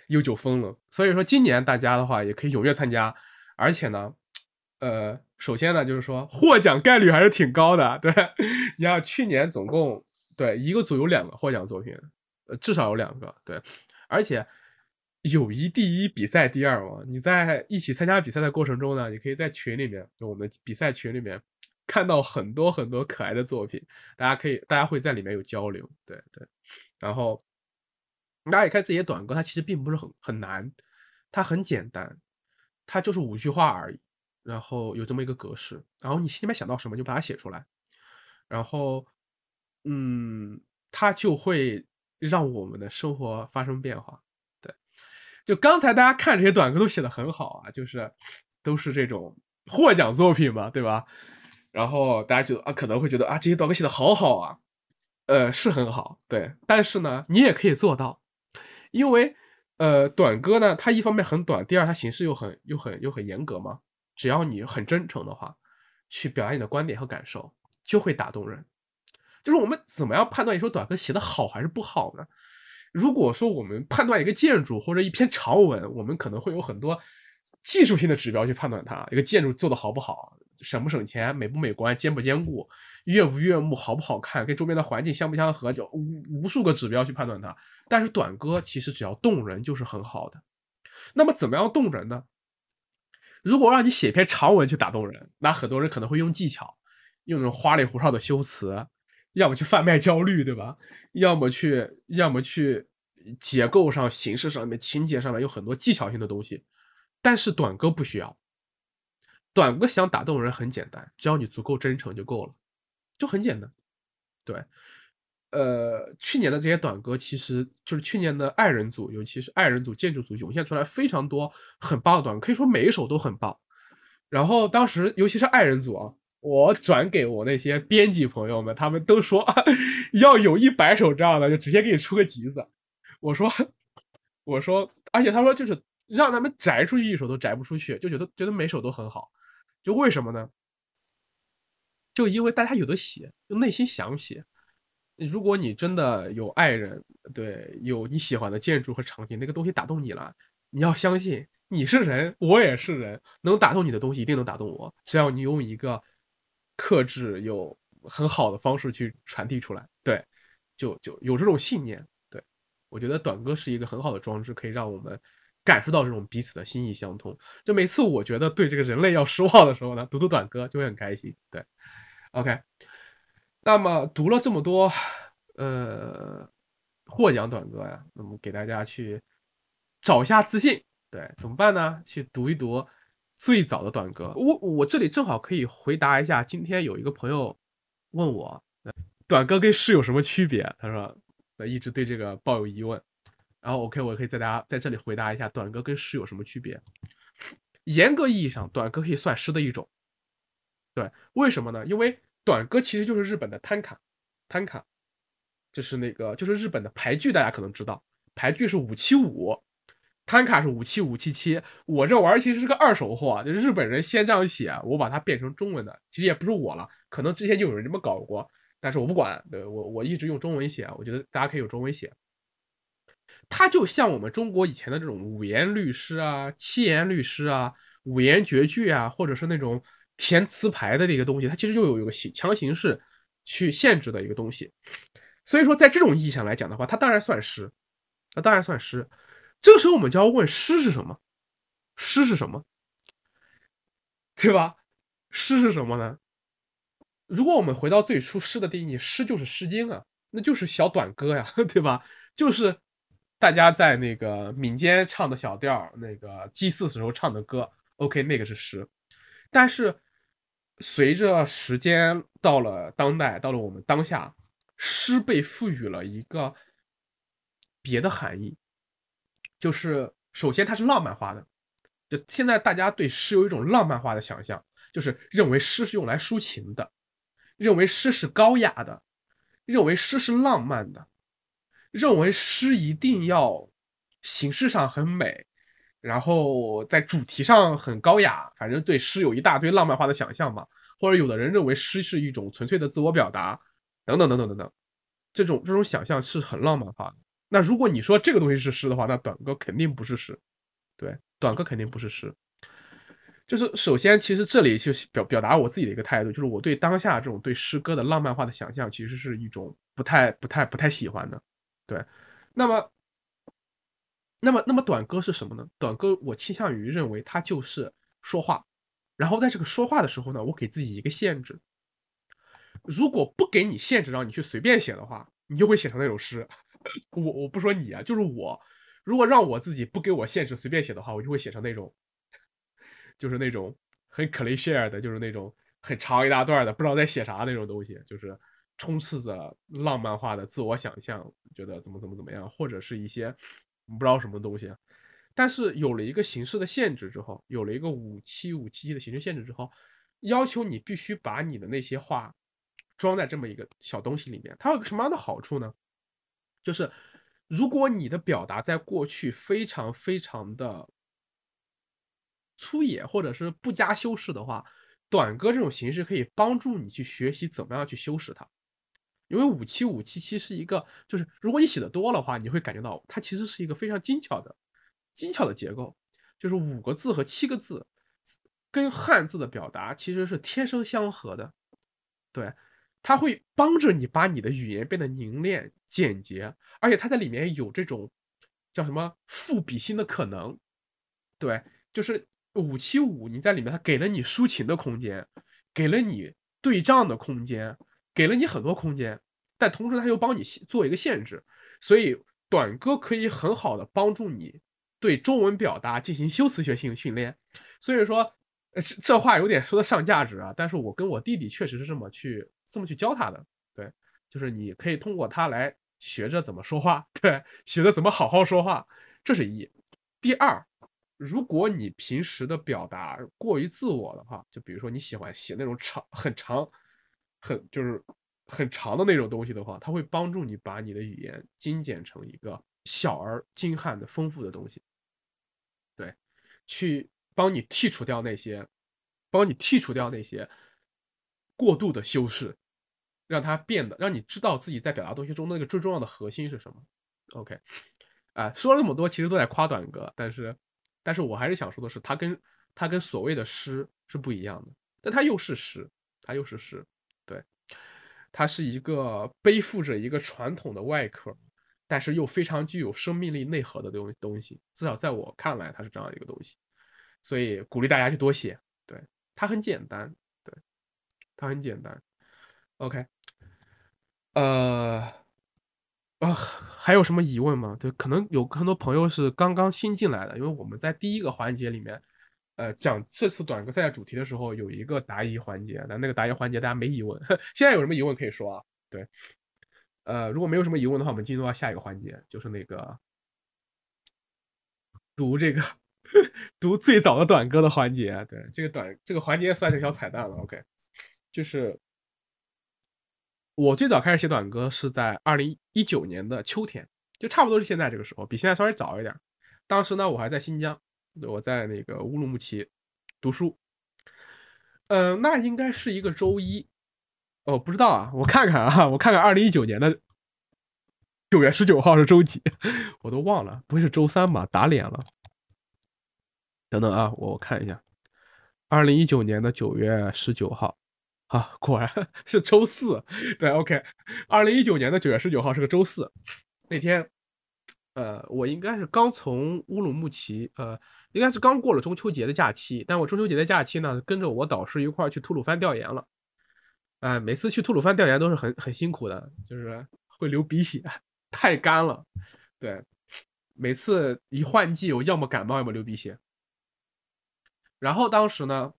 悠久疯了。所以说今年大家的话也可以踊跃参加，而且呢。呃，首先呢，就是说获奖概率还是挺高的，对。你看去年总共对一个组有两个获奖作品，呃，至少有两个，对。而且友谊第一，比赛第二嘛。你在一起参加比赛的过程中呢，你可以在群里面，就我们的比赛群里面看到很多很多可爱的作品，大家可以，大家会在里面有交流，对对。然后大家也看这些短歌，它其实并不是很很难，它很简单，它就是五句话而已。然后有这么一个格式，然后你心里面想到什么就把它写出来，然后，嗯，它就会让我们的生活发生变化。对，就刚才大家看这些短歌都写得很好啊，就是都是这种获奖作品嘛，对吧？然后大家觉得啊，可能会觉得啊，这些短歌写得好好啊，呃，是很好，对。但是呢，你也可以做到，因为呃，短歌呢，它一方面很短，第二它形式又很又很又很严格嘛。只要你很真诚的话，去表达你的观点和感受，就会打动人。就是我们怎么样判断一首短歌写的好还是不好呢？如果说我们判断一个建筑或者一篇潮文，我们可能会有很多技术性的指标去判断它，一个建筑做的好不好，省不省钱，美不美观，坚不坚固，悦不悦目，好不好看，跟周边的环境相不相合，就 无, 无数个指标去判断它。但是短歌其实只要动人就是很好的。那么怎么样动人呢？如果让你写篇长文去打动人，那很多人可能会用技巧，用那种花里胡哨的修辞，要么去贩卖焦虑，对吧？要么去，要么去结构上、形式上面、情节上面有很多技巧性的东西。但是短歌不需要，短歌想打动人很简单，只要你足够真诚就够了，就很简单。对，呃，去年的这些短歌，其实就是去年的爱人组，尤其是爱人组、建筑组涌现出来非常多很棒的短歌，可以说每一首都很棒。然后当时，尤其是爱人组啊，我转给我那些编辑朋友们，他们都说要有一百首这样的，就直接给你出个集子。我说，我说，而且他说就是让他们摘出去一首都摘不出去，就觉得觉得每首都很好，就为什么呢？就因为大家有的写，就内心想写。如果你真的有爱人，对，有你喜欢的建筑和场景，那个东西打动你了，你要相信你是人，我也是人，能打动你的东西一定能打动我，只要你用一个克制有很好的方式去传递出来，对，就就有这种信念。对，我觉得短歌是一个很好的装置，可以让我们感受到这种彼此的心意相通。就每次我觉得对这个人类要失望的时候呢，读读短歌就会很开心。对 ，OK。那么读了这么多，呃，获奖短歌呀，那么给大家去找一下自信，对，怎么办呢？去读一读最早的短歌。我我这里正好可以回答一下，今天有一个朋友问我，短歌跟诗有什么区别？他说，一直对这个抱有疑问。然后 OK， 我可以在大家在这里回答一下，短歌跟诗有什么区别？严格意义上，短歌可以算诗的一种。对，为什么呢？因为短歌其实就是日本的弹卡，弹卡就是那个就是日本的俳句，大家可能知道，俳句是五七五，弹卡是五七五七七。我这玩意儿其实是个二手货，就日本人先这样写，我把它变成中文的，其实也不是我了，可能之前就有人这么搞过，但是我不管，对，我我一直用中文写，我觉得大家可以用中文写。它就像我们中国以前的这种五言律诗啊、七言律诗啊、五言绝句啊，或者是那种。填词牌的一个东西，它其实又有一个强形式去限制的一个东西，所以说在这种意义上来讲的话，它当然算诗，它当然算诗。这个时候我们就要问诗是什么，诗是什么，对吧？诗是什么呢？如果我们回到最初诗的定义，诗就是《诗经》啊，那就是小短歌呀，对吧？就是大家在那个民间唱的小调，那个祭祀时候唱的歌 ，OK， 那个是诗。但是随着时间到了当代，到了我们当下，诗被赋予了一个别的含义，就是首先它是浪漫化的，就现在大家对诗有一种浪漫化的想象，就是认为诗是用来抒情的，认为诗是高雅的，认为诗是浪漫的，认为诗一定要形式上很美，然后在主题上很高雅，反正对诗有一大堆浪漫化的想象嘛。或者有的人认为诗是一种纯粹的自我表达，等等等等等等，这种这种想象是很浪漫化的。那如果你说这个东西是诗的话，那短歌肯定不是诗，对，短歌肯定不是诗。就是首先，其实这里就是表表达我自己的一个态度，就是我对当下这种对诗歌的浪漫化的想象，其实是一种不太、不太、不太喜欢的。对，那么，那么，那么短歌是什么呢？短歌我倾向于认为它就是说话，然后在这个说话的时候呢，我给自己一个限制。如果不给你限制，让你去随便写的话，你就会写成那首诗。我我不说你啊，就是我，如果让我自己不给我限制随便写的话，我就会写成那种。就是那种很 cliché 的，就是那种很长一大段的，不知道在写啥那种东西，就是充斥着浪漫化的自我想象，觉得怎么怎么怎么样，或者是一些不知道什么东西。但是有了一个形式的限制之后，有了一个五七五七七的形式限制之后，要求你必须把你的那些话装在这么一个小东西里面。它有个什么样的好处呢？就是如果你的表达在过去非常非常的粗野或者是不加修饰的话，短歌这种形式可以帮助你去学习怎么样去修饰它。因为五七五七七是一个，就是如果你写的多的话，你会感觉到它其实是一个非常精巧的精巧的结构，就是五个字和七个字跟汉字的表达其实是天生相合的。对，它会帮着你把你的语言变得凝练简洁，而且它在里面有这种叫什么赋比兴的可能。对，就是五七五，你在里面，它给了你抒情的空间，给了你对仗的空间，给了你很多空间，但同时它又帮你做一个限制，所以短歌可以很好的帮助你对中文表达进行修辞学性训练。所以说，这话有点说的上价值啊，但是我跟我弟弟确实是这么去这么去教他的。对，就是你可以通过他来学着怎么说话，对，学着怎么好好说话，这是一。第二。如果你平时的表达过于自我的话，就比如说你喜欢写那种长、很长、很就是很长的那种东西的话，它会帮助你把你的语言精简成一个小而精悍的、丰富的东西。对，去帮你剔除掉那些，帮你剔除掉那些过度的修饰，让它变得，让你知道自己在表达东西中那个最重要的核心是什么。OK， 啊、呃，说了这么多，其实都在夸短歌，但是。但是我还是想说的是，它跟它跟所谓的诗是不一样的，但它又是诗，它又是诗，对，它是一个背负着一个传统的外壳，但是又非常具有生命力内核的东东西，至少在我看来，它是这样一个东西，所以鼓励大家去多写，对，它很简单，对，它很简单 ，OK， 呃。啊、呃，还有什么疑问吗？对，可能有很多朋友是刚刚新进来的，因为我们在第一个环节里面，呃，讲这次短歌赛主题的时候有一个答疑环节，但那个答疑环节大家没疑问，现在有什么疑问可以说啊？对，呃，如果没有什么疑问的话，我们进入到下一个环节，就是那个读这个读最早的短歌的环节。对，这个短这个环节算是小彩蛋了。OK， 就是。我最早开始写短歌是在二零一九年的秋天，就差不多是现在这个时候，比现在稍微早一点。当时呢，我还在新疆，我在那个乌鲁木齐读书。嗯、呃，那应该是一个周一，哦，不知道啊，我看看啊，我看看二零一九年的九月十九号是周几，我都忘了，不会是周三吧？打脸了。等等啊，我看一下，二零一九年的九月十九号。啊，果然是周四，对 ，OK， 二零一九年的九月十九号是个周四。那天，呃，我应该是刚从乌鲁木齐，呃，应该是刚过了中秋节的假期，但我中秋节的假期呢，跟着我导师一块儿去吐鲁番调研了。哎、呃，每次去吐鲁番调研都是很很辛苦的，就是会流鼻血，太干了。对，每次一换季，我要么感冒，要么流鼻血。然后当时呢，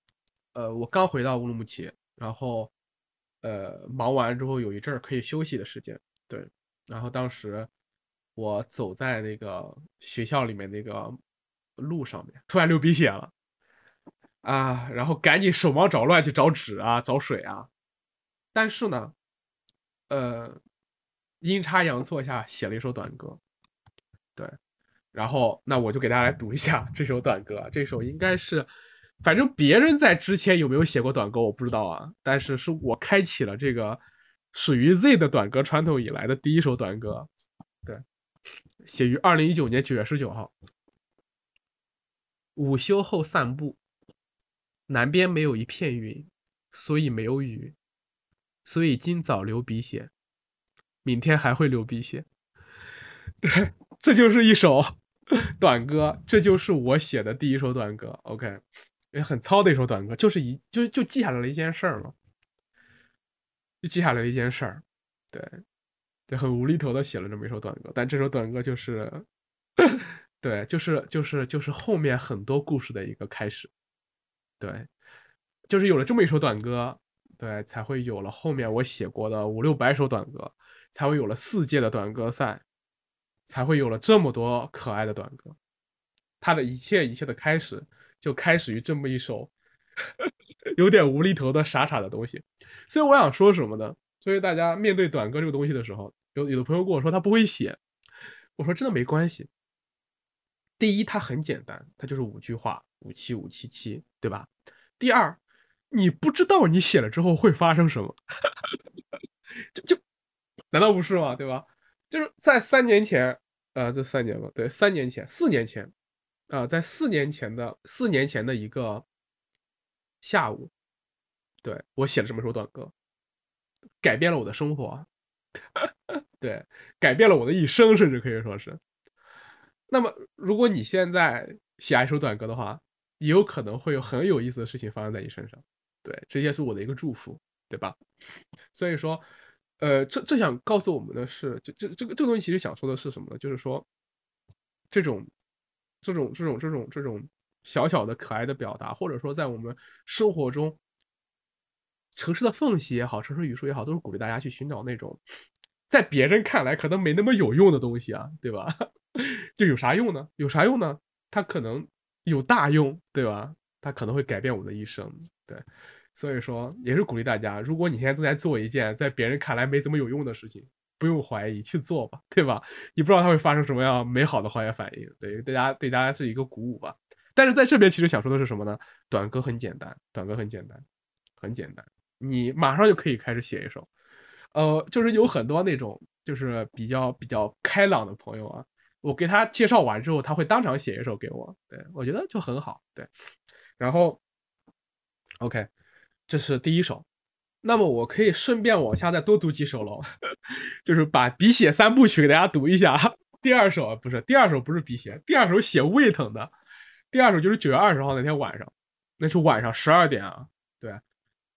呃，我刚回到乌鲁木齐。然后，呃，忙完之后有一阵儿可以休息的时间，对。然后当时我走在那个学校里面那个路上面，突然流鼻血了啊！然后赶紧手忙脚乱去找纸啊、找水啊。但是呢，呃，阴差阳错下写了一首短歌，对，然后那我就给大家来读一下这首短歌，这首应该是，反正别人在之前有没有写过短歌我不知道啊，但是是我开启了这个属于 Z 的短歌传统以来的第一首短歌，对，写于二零一九年九月十九号。午休后散步，南边没有一片云，所以没有雨，所以今早流鼻血，明天还会流鼻血。对，这就是一首短歌，这就是我写的第一首短歌。OK， 也很糙的一首短歌，就是一就就记下来了一件事儿嘛，就记下来了一件事儿。对，就很无厘头的写了这么一首短歌，但这首短歌就是。对，就是就是就是后面很多故事的一个开始，对，就是有了这么一首短歌，对，才会有了后面我写过的五六百首短歌，才会有了四届的短歌赛，才会有了这么多可爱的短歌。它的一切一切的开始，就开始于这么一首有点无厘头的傻傻的东西。所以我想说什么呢？所以大家面对短歌这个东西的时候，有有的朋友跟我说他不会写，我说真的没关系。第一，它很简单，它就是五句话，五七五七七，对吧？第二，你不知道你写了之后会发生什么，就就难道不是吗？对吧？就是在三年前，呃，这三年吧，对，三年前、四年前，啊、呃，在四年前的四年前的一个下午，对我写了这么一首短歌，改变了我的生活，对，改变了我的一生，甚至可以说是。那么，如果你现在写一首短歌的话，也有可能会有很有意思的事情发生在你身上。对，这也是我的一个祝福，对吧？所以说，呃，这这想告诉我们的是，这这这个这个东西其实想说的是什么呢？就是说，这种这种这种这种这种小小的可爱的表达，或者说在我们生活中，城市的缝隙也好，城市语数也好，都是鼓励大家去寻找那种在别人看来可能没那么有用的东西啊，对吧？就有啥用呢？有啥用呢？它可能有大用，对吧？它可能会改变我的一生，对。所以说，也是鼓励大家，如果你现在正在做一件在别人看来没怎么有用的事情，不用怀疑，去做吧，对吧？你不知道它会发生什么样美好的化学反应，对大家对大家是一个鼓舞吧。但是在这边其实想说的是什么呢？短歌很简单，短歌很简单，很简单，你马上就可以开始写一首。呃，就是有很多那种就是比较比较开朗的朋友啊。我给他介绍完之后，他会当场写一首给我，对，我觉得就很好，对。然后 ，OK， 这是第一首。那么我可以顺便往下再多读几首喽，就是把鼻血三部曲给大家读一下。第二首不是，第二首不是鼻血，第二首写胃疼的。第二首就是九月二十号那天晚上，那是晚上十二点啊，对，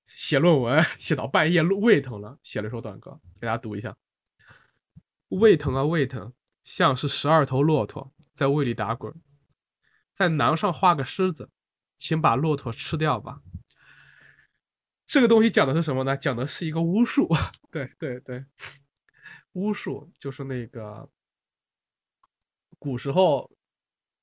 写论文写到半夜胃疼了，写了一首短歌给大家读一下。胃疼啊胃疼。像是十二头骆驼在胃里打滚，在囊上画个狮子，请把骆驼吃掉吧。这个东西讲的是什么呢？讲的是一个巫术，对对对，巫术就是那个古时候，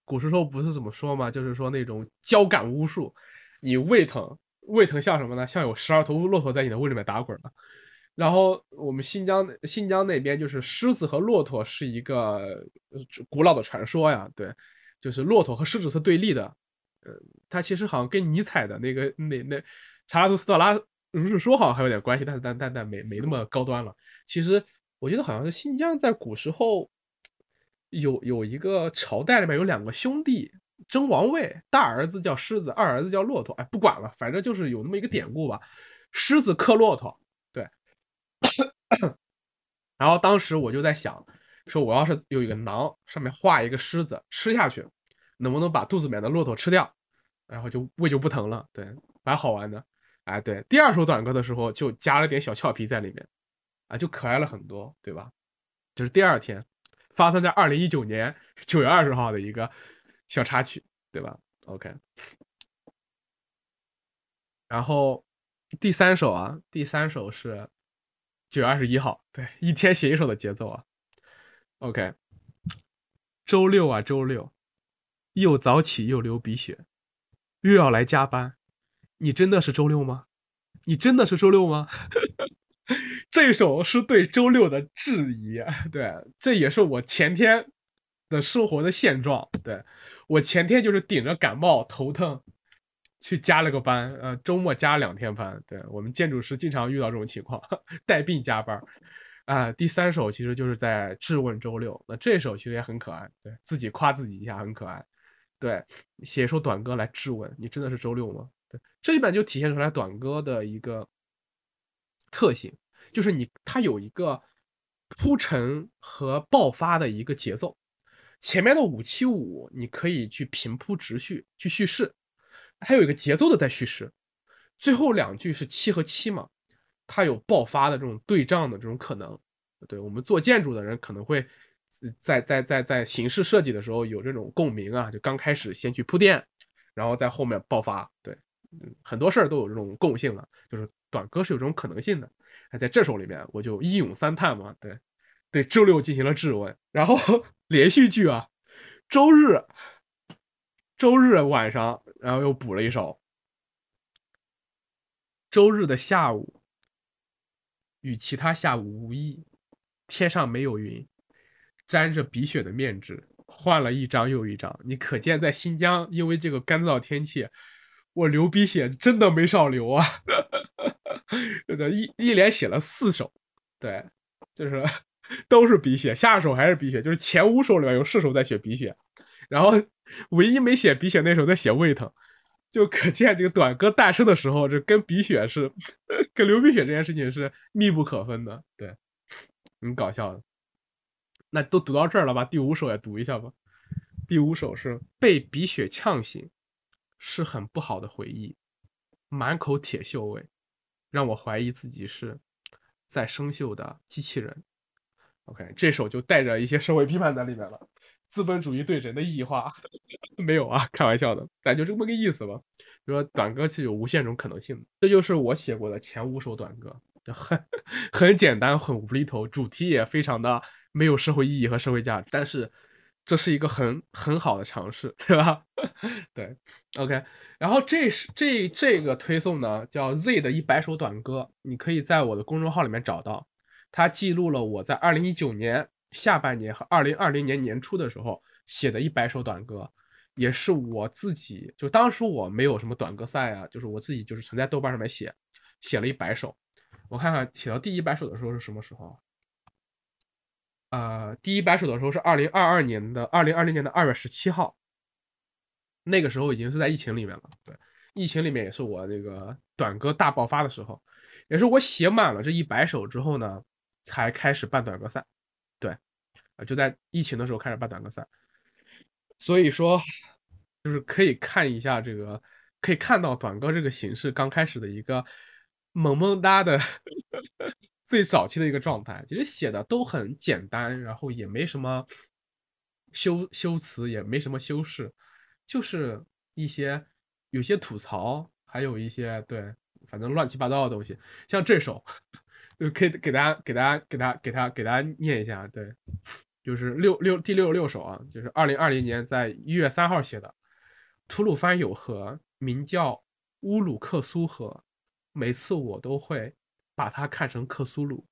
古时候不是怎么说嘛，就是说那种交感巫术，你胃疼，胃疼像什么呢？像有十二头骆驼在你的胃里面打滚了。然后我们新疆新疆那边就是狮子和骆驼是一个古老的传说呀，对，就是骆驼和狮子是对立的，呃，它其实好像跟尼采的那个那那查拉图斯特拉如是说好像还有点关系，但是但但但没没那么高端了。其实我觉得好像是新疆在古时候有有一个朝代里面有两个兄弟争王位，大儿子叫狮子，二儿子叫骆驼，哎，不管了，反正就是有那么一个典故吧，狮子克骆驼。然后当时我就在想，说我要是有一个囊，上面画一个狮子，吃下去，能不能把肚子里面的骆驼吃掉，然后就胃就不疼了，对，蛮好玩的，哎，对，第二首短歌的时候就加了点小俏皮在里面，啊，就可爱了很多，对吧？这是第二天，发生在二零一九年九月二十号的一个小插曲，对吧 ？OK， 然后第三首啊，第三首是。九月二十一号，对，一天写一首的节奏啊。OK， 周六啊周六，又早起又流鼻血，又要来加班，你真的是周六吗？你真的是周六吗？这首是对周六的质疑，对，这也是我前天的生活的现状。对，我前天就是顶着感冒头疼去加了个班，呃，周末加两天班。对，我们建筑师经常遇到这种情况，带病加班。啊、呃，第三首其实就是在质问周六，那这首其实也很可爱，对自己夸自己一下很可爱。对，写一首短歌来质问你真的是周六吗？对，这一版就体现出来短歌的一个特性，就是你它有一个铺陈和爆发的一个节奏。前面的五七五你可以去平铺直叙去叙事，它有一个节奏的在叙事。最后两句是七和七嘛，它有爆发的这种对仗的这种可能。对，我们做建筑的人可能会在在在在形式设计的时候有这种共鸣啊，就刚开始先去铺垫，然后在后面爆发。对，很多事儿都有这种共性了，就是短歌是有这种可能性的。在这首里面我就一咏三叹嘛，对对周六进行了质问。然后连续剧啊，周日周日晚上然后又补了一首，周日的下午与其他下午无异，天上没有云，沾着鼻血的面纸换了一张又一张。你可见在新疆因为这个干燥天气，我流鼻血真的没少流啊。一一连写了四首，对，就是都是鼻血，下手还是鼻血，就是前五首里面有四首在写鼻血，然后唯一没写鼻血那首在写胃疼，就可见这个短歌诞生的时候，这跟鼻血是跟流鼻血这件事情是密不可分的，对，很搞笑的。那都读到这儿了吧？第五首也读一下吧。第五首是被鼻血呛醒，是很不好的回忆，满口铁锈味，让我怀疑自己是在生锈的机器人。OK， 这首就带着一些社会批判在里面了，资本主义对人的异化。没有啊，开玩笑的，但就这么个意思吧。比如说短歌是有无限种可能性的，这就是我写过的前五首短歌，很很简单，很无厘头，主题也非常的没有社会意义和社会价值，但是这是一个很很好的尝试，对吧？对 ，OK。然后这是这这个推送呢叫 Z 的一百首短歌，你可以在我的公众号里面找到。它记录了我在二零一九年下半年和二零二零年年初的时候写的一百首短歌，也是我自己，就当时我没有什么短歌赛啊，就是我自己就是存在豆瓣上面写，写了一百首。我看看写到第一百首的时候是什么时候？呃，第一百首的时候是二零二二年的二零二零年的二月十七号，那个时候已经是在疫情里面了，对。疫情里面也是我这个短歌大爆发的时候，也是我写满了这一百首之后呢，才开始办短歌赛，对，就在疫情的时候开始办短歌赛，所以说就是可以看一下这个，可以看到短歌这个形式刚开始的一个萌萌哒的最早期的一个状态。其实写的都很简单，然后也没什么修修辞，也没什么修饰，就是一些有些吐槽，还有一些对，反正乱七八糟的东西，像这首。就可以给大家给大家给大家给他给大家念一下，对，就是六六第六十六首啊，就是二零二零年在一月三号写的。吐鲁番有河，名叫乌鲁克苏河，每次我都会把它看成克苏鲁，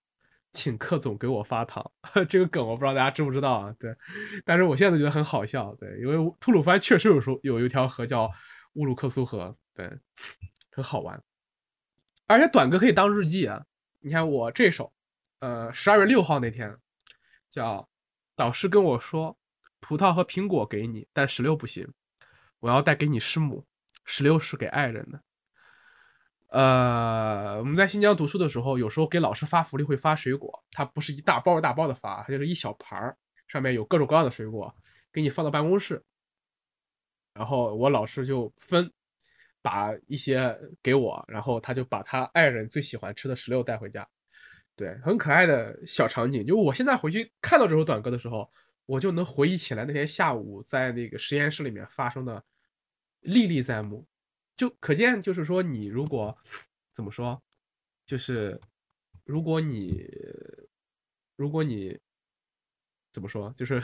请克总给我发糖。这个梗我不知道大家知不知道啊？对，但是我现在觉得很好笑，对，因为吐鲁番确实有时候有一条河叫乌鲁克苏河，对，很好玩，而且短歌可以当日记啊。你看我这首，呃，十二月六号那天，叫导师跟我说，葡萄和苹果给你，但石榴不行，我要带给你师母，石榴是给爱人的。呃，我们在新疆读书的时候，有时候给老师发福利会发水果，它不是一大包一大包的发，它就是一小盘儿，上面有各种各样的水果，给你放到办公室，然后我老师就分。把一些给我，然后他就把他爱人最喜欢吃的石榴带回家，对，很可爱的小场景。就我现在回去看到这首短歌的时候，我就能回忆起来那天下午在那个实验室里面发生的历历在目，就可见就是说你如果怎么说，就是如果你如果你怎么说，就是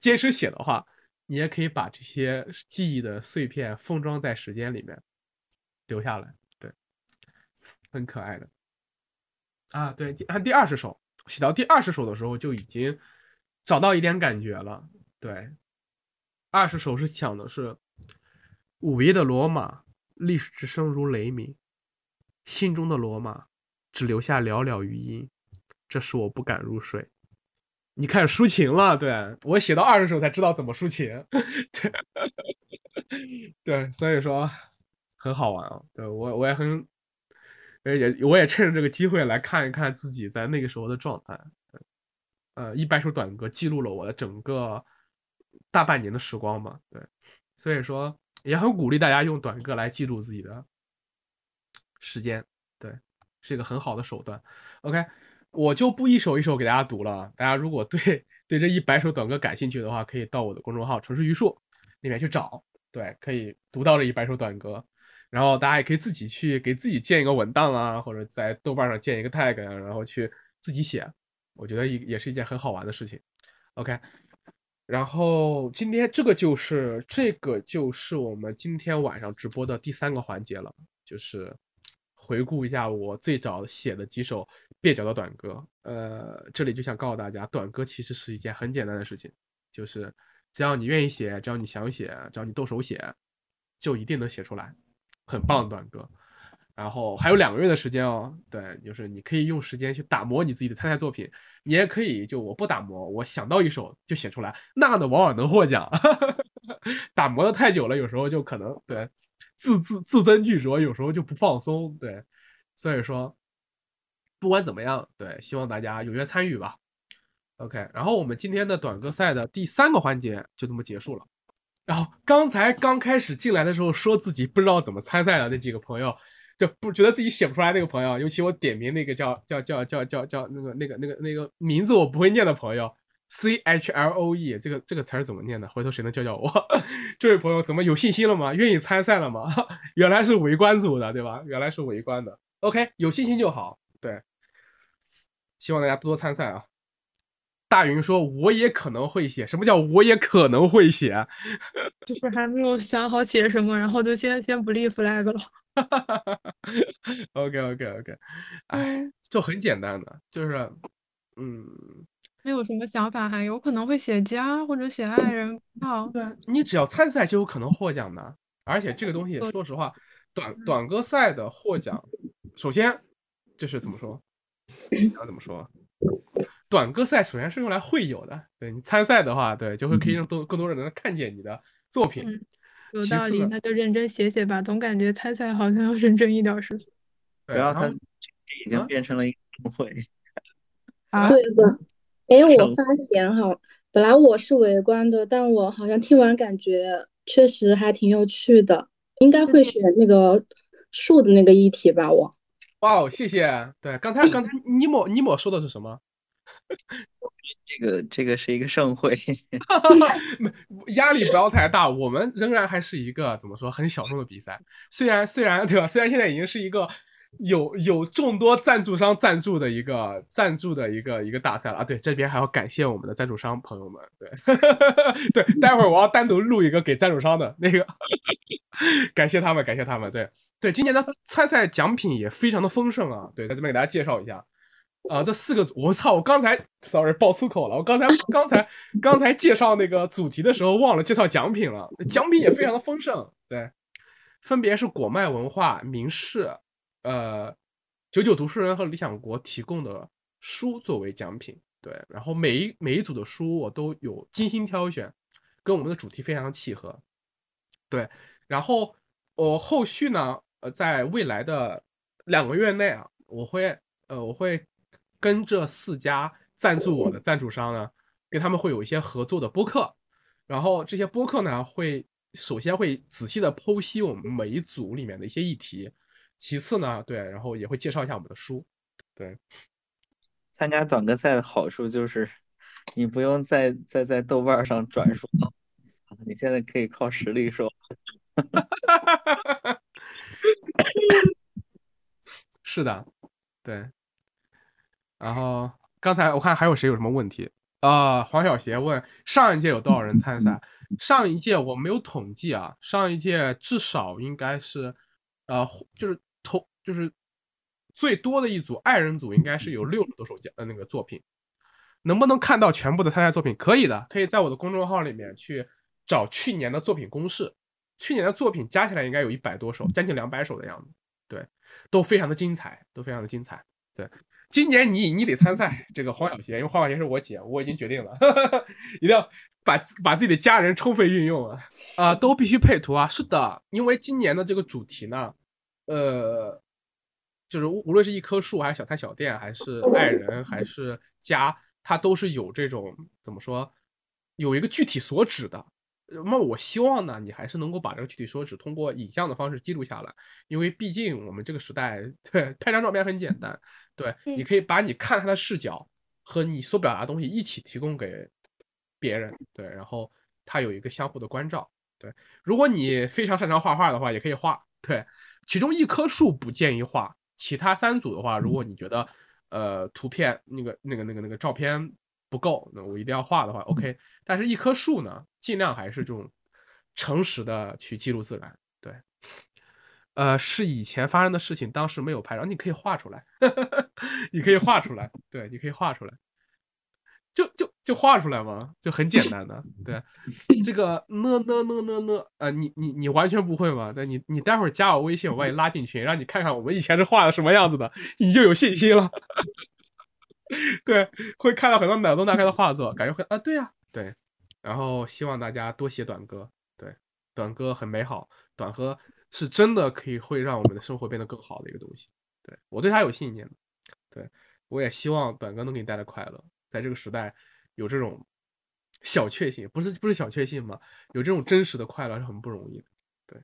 坚持写的话，你也可以把这些记忆的碎片封装在时间里面留下来，对，很可爱的。啊，对，看第二十首，写到第二十首的时候就已经找到一点感觉了。对，二十首是讲的是午夜的罗马，历史之声如雷鸣，心中的罗马只留下寥寥余音，这使我不敢入睡。你开始抒情了，对，我写到二十首才知道怎么抒情，对，对，所以说很好玩啊。对我我也很。也我也趁着这个机会来看一看自己在那个时候的状态。呃，一百首短歌记录了我的整个大半年的时光嘛，对，所以说也很鼓励大家用短歌来记录自己的时间，对，是一个很好的手段。OK， 我就不一首一首给大家读了，大家如果对对这一百首短歌感兴趣的话，可以到我的公众号"城市榆树"里面去找，对，可以读到这一百首短歌。然后大家也可以自己去给自己建一个文档啊，或者在豆瓣上建一个 tag 啊，然后去自己写，我觉得也是一件很好玩的事情。OK， 然后今天这个就是这个就是我们今天晚上直播的第三个环节了，就是回顾一下我最早写的几首蹩脚的短歌。呃，这里就想告诉大家，短歌其实是一件很简单的事情，就是只要你愿意写，只要你想写，只要你动手写，就一定能写出来。很棒的短歌，然后还有两个月的时间哦。对，就是你可以用时间去打磨你自己的参赛作品，你也可以就我不打磨，我想到一首就写出来，那呢往往能获奖。打磨的太久了，有时候就可能对自自自尊巨着，有时候就不放松。对，所以说不管怎么样，对，希望大家踊跃参与吧。OK， 然后我们今天的短歌赛的第三个环节就这么结束了。然后刚才刚开始进来的时候说自己不知道怎么参赛的那几个朋友，就不觉得自己写不出来那个朋友，尤其我点名那个叫叫叫叫叫叫那个那个那个那个名字我不会念的朋友 ，C H L O E 这个这个词儿怎么念的？回头谁能教教我？这位朋友怎么有信心了吗？愿意参赛了吗？原来是围观组的，对吧？原来是围观的。OK， 有信心就好。对，希望大家多多参赛啊。大云说："我也可能会写。"什么叫我也可能会写？就是还没有想好写什么，然后就先先不立 flag 了。OK OK OK， 哎，就很简单的，就是嗯，没有什么想法，还有可能会写家或者写爱人。好，对，你只要参赛就有可能获奖的。而且这个东西，说实话，短短歌赛的获奖，首先就是怎么说？想怎么说？短歌赛首先是用来会友的，对你参赛的话，对就会可以让多更多人能看见你的作品。嗯、有道理，那就认真写写吧。总感觉参赛好像要认真一点似的。不要参，这已经变成了一个会。啊，对的。哎，我发言哈，本来我是围观的，但我好像听完感觉确实还挺有趣的，应该会选那个树的那个议题吧，我。哇哦，谢谢。对，刚才刚才尼莫尼莫说的是什么？这个这个是一个盛会。压力不要太大，我们仍然还是一个怎么说很小众的比赛，虽然虽然对吧，虽然现在已经是一个有有众多赞助商赞助的一个赞助的一个一个大赛了啊。对，这边还要感谢我们的赞助商朋友们，对对，待会儿我要单独录一个给赞助商的那个感谢他们感谢他们。对对，今年的参赛奖品也非常的丰盛啊，对，在这边给大家介绍一下啊、呃，这四个，我操！我刚才 ，sorry， 爆粗口了。我刚才、刚才、刚才介绍那个主题的时候，忘了介绍奖品了。奖品也非常的丰盛，对，分别是果麦文化、明视、呃，九九读书人和理想国提供的书作为奖品。对，然后每一每一组的书我都有精心挑选，跟我们的主题非常契合。对，然后我、呃、后续呢，呃，在未来的两个月内啊，我会，呃，我会。跟这四家赞助我的赞助商呢，跟他们会有一些合作的播客，然后这些播客呢会首先会仔细的剖析我们每一组里面的一些议题，其次呢，对，然后也会介绍一下我们的书。对，参加短歌赛的好处就是你不用再再在豆瓣上转述了，你现在可以靠实力说。是的，对。然后刚才我看还有谁有什么问题啊、呃？黄小邪问上一届有多少人参赛？上一届我没有统计啊，上一届至少应该是，呃，就是投就是最多的一组爱人组应该是有六十多首奖呃那个作品。能不能看到全部的参赛作品？可以的，可以在我的公众号里面去找去年的作品公示。去年的作品加起来应该有一百多首，将近两百首的样子。对，都非常的精彩，都非常的精彩。对，今年你你得参赛这个黄小邪，因为黄小邪是我姐，我已经决定了，呵呵一定要把把自己的家人充分运用啊啊、呃，都必须配图啊。是的，因为今年的这个主题呢，呃，就是无论是一棵树，还是小摊小店，还是爱人，还是家。它都是有这种怎么说，有一个具体所指的。那我希望呢，你还是能够把这个具体所指通过影像的方式记录下来，因为毕竟我们这个时代，对，拍张照片很简单，对，你可以把你看他的视角和你所表达的东西一起提供给别人，对，然后它有一个相互的关照，对。如果你非常擅长画画的话，也可以画，对，其中一棵树不建议画，其他三组的话，如果你觉得。呃，图片那个、那个、那个、那个照片不够，那我一定要画的话 ，OK。但是一棵树呢，尽量还是这种诚实的去记录自然。对，呃，是以前发生的事情，当时没有拍，然后你可以画出来，你可以画出来，对，你可以画出来，就就就画出来嘛，就很简单的。对，这个呢呢呢呢呢，呃，你你你完全不会吗？对，你你待会儿加我微信，我把你拉进群，让你看看我们以前是画的什么样子的，你就有信心了。对，会看到很多脑洞大开的画作，感觉会啊，对呀、啊，对。然后希望大家多写短歌，对，短歌很美好，短歌是真的可以会让我们的生活变得更好的一个东西。对，我对它有信念，对，我也希望短歌能给你带来快乐。在这个时代，有这种小确幸，不是不是小确幸吗？有这种真实的快乐是很不容易的。对，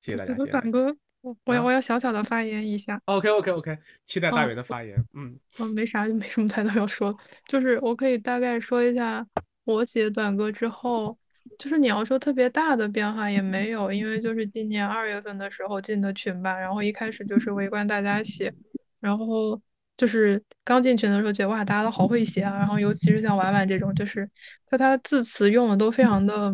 谢谢大家。谢谢大家。短歌，我我要、啊、我要小小的发言一下。OK OK OK， 期待大元的发言。哦、嗯，我没啥，没什么太多要说，就是我可以大概说一下我写短歌之后，就是你要说特别大的变化也没有，因为就是今年二月份的时候进的群吧，然后一开始就是围观大家写，然后。就是刚进群的时候觉得哇大家都好会写啊，然后尤其是像婉婉这种，就是他他字词用的都非常的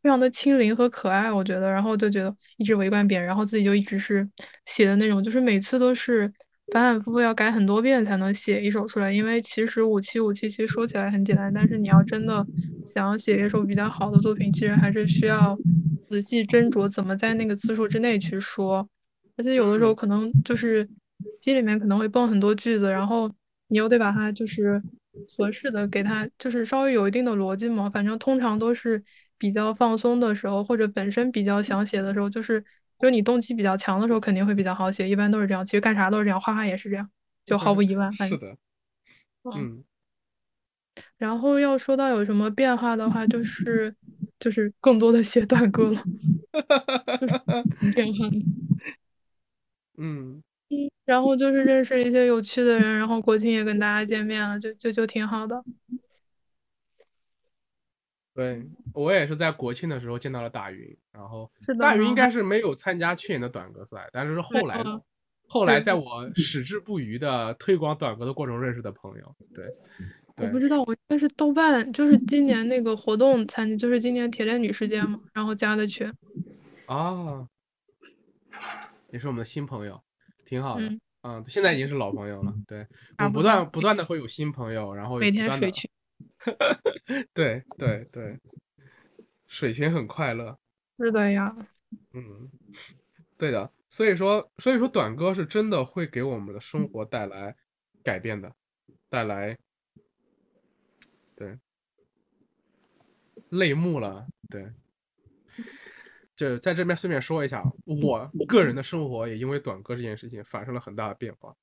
非常的轻灵和可爱，我觉得，然后就觉得一直围观别人，然后自己就一直是写的那种，就是每次都是反反复复要改很多遍才能写一首出来，因为其实五七五七其实说起来很简单，但是你要真的想要写一首比较好的作品，其实还是需要仔细斟酌怎么在那个字数之内去说，而且有的时候可能就是心里面可能会蹦很多句子，然后你又得把它就是合适的给它就是稍微有一定的逻辑嘛，反正通常都是比较放松的时候或者本身比较想写的时候，就是就你动机比较强的时候肯定会比较好写，一般都是这样，其实干啥都是这样，画画也是这样，就毫无疑问、嗯、是的，嗯。然后要说到有什么变化的话，就是就是更多的写短歌了变化嗯然后就是认识一些有趣的人，然后国庆也跟大家见面了，就就就挺好的。对，我也是在国庆的时候见到了大云，然后大云应该是没有参加去年的短歌赛，但是是后来的，后来在我矢志不渝的推广短歌的过程认识的朋友。对，对我不知道，我应该是豆瓣，就是今年那个活动参加，就是今年铁链女事件嘛，然后加的群。啊，也是我们的新朋友。挺好的，嗯、呃，现在已经是老朋友了，对，我们不断不断的会有新朋友，然后每天水群，对对对，水群很快乐，是的呀，嗯，对的，所以说所以说短歌是真的会给我们的生活带来改变的，带来，对，泪目了，对。就在这边顺便说一下，我个人的生活也因为短歌这件事情发生了很大的变化。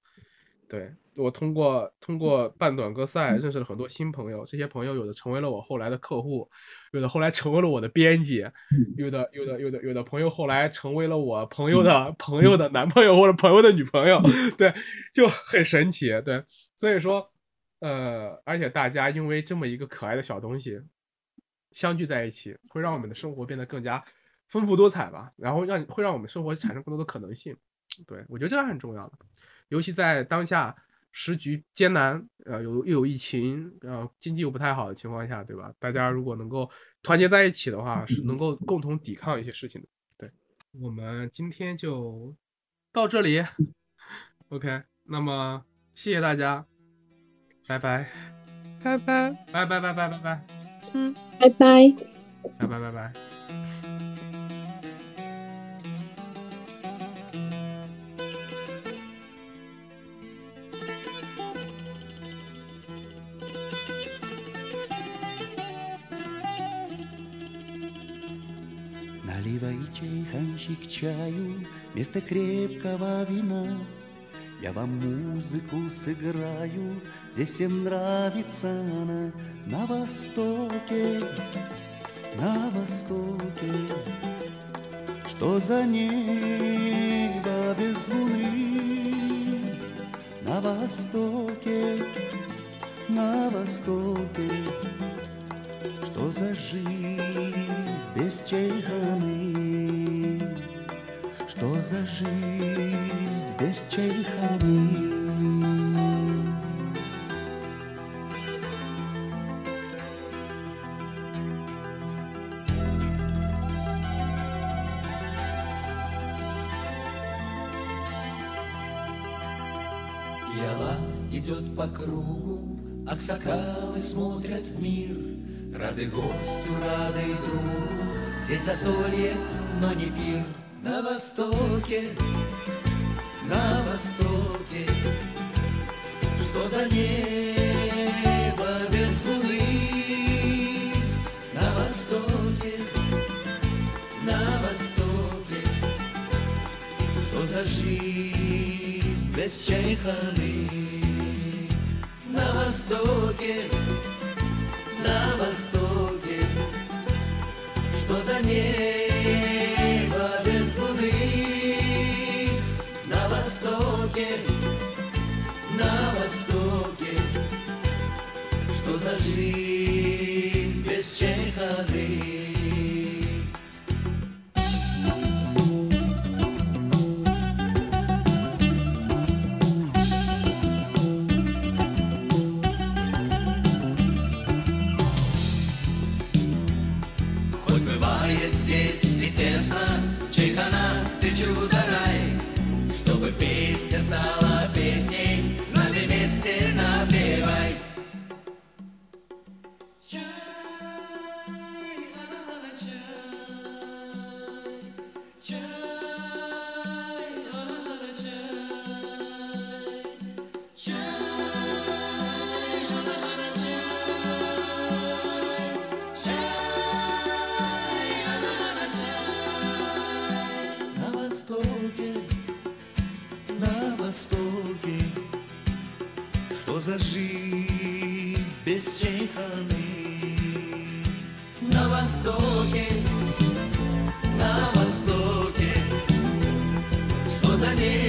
对，我通过通过办短歌赛认识了很多新朋友，这些朋友有的成为了我后来的客户，有的后来成为了我的编辑，有的有的有的有的朋友后来成为了我朋友的朋友的男朋友或者朋友的女朋友，对，就很神奇。对，所以说，呃，而且大家因为这么一个可爱的小东西相聚在一起，会让我们的生活变得更加。丰富多彩吧，然后让会让我们生活产生更多的可能性，对，我觉得这个很重要的，尤其在当下时局艰难，呃，有又有疫情，呃，经济又不太好的情况下，对吧？大家如果能够团结在一起的话，是能够共同抵抗一些事情的。对，我们今天就到这里， OK， 那么谢谢大家，拜拜，拜拜，拜拜拜拜拜拜，嗯，拜拜，拜拜拜拜。Наливай чай, ханчик чаю, вместо крепкого вина. Я вам музыку сыграю, здесь всем нравится она. На востоке, на востоке, что за небо без луны? На востоке, на востоке, что за жизнь? Без чайханы, что за жизнь без чайханы? Пиала идет по кругу, аксакалы смотрят в мир. Рады гостю, рады другу, здесь застолье, но не пир. На востоке, на востоке, что за небо без луны? На востоке, на востоке, что за жизнь без чайханы? На востоке, на востоке, что за небо без луны? На востоке, на востоке, что за жизнь без чайханы? Чайхана, ты чудо-рай, чтобы песня стала песней, с нами вместе напевай. Чайхана, чай, чайхана, чай, чайхана, чай, чай. Что за жизнь без чайханы? На востоке, на востоке, что за ней?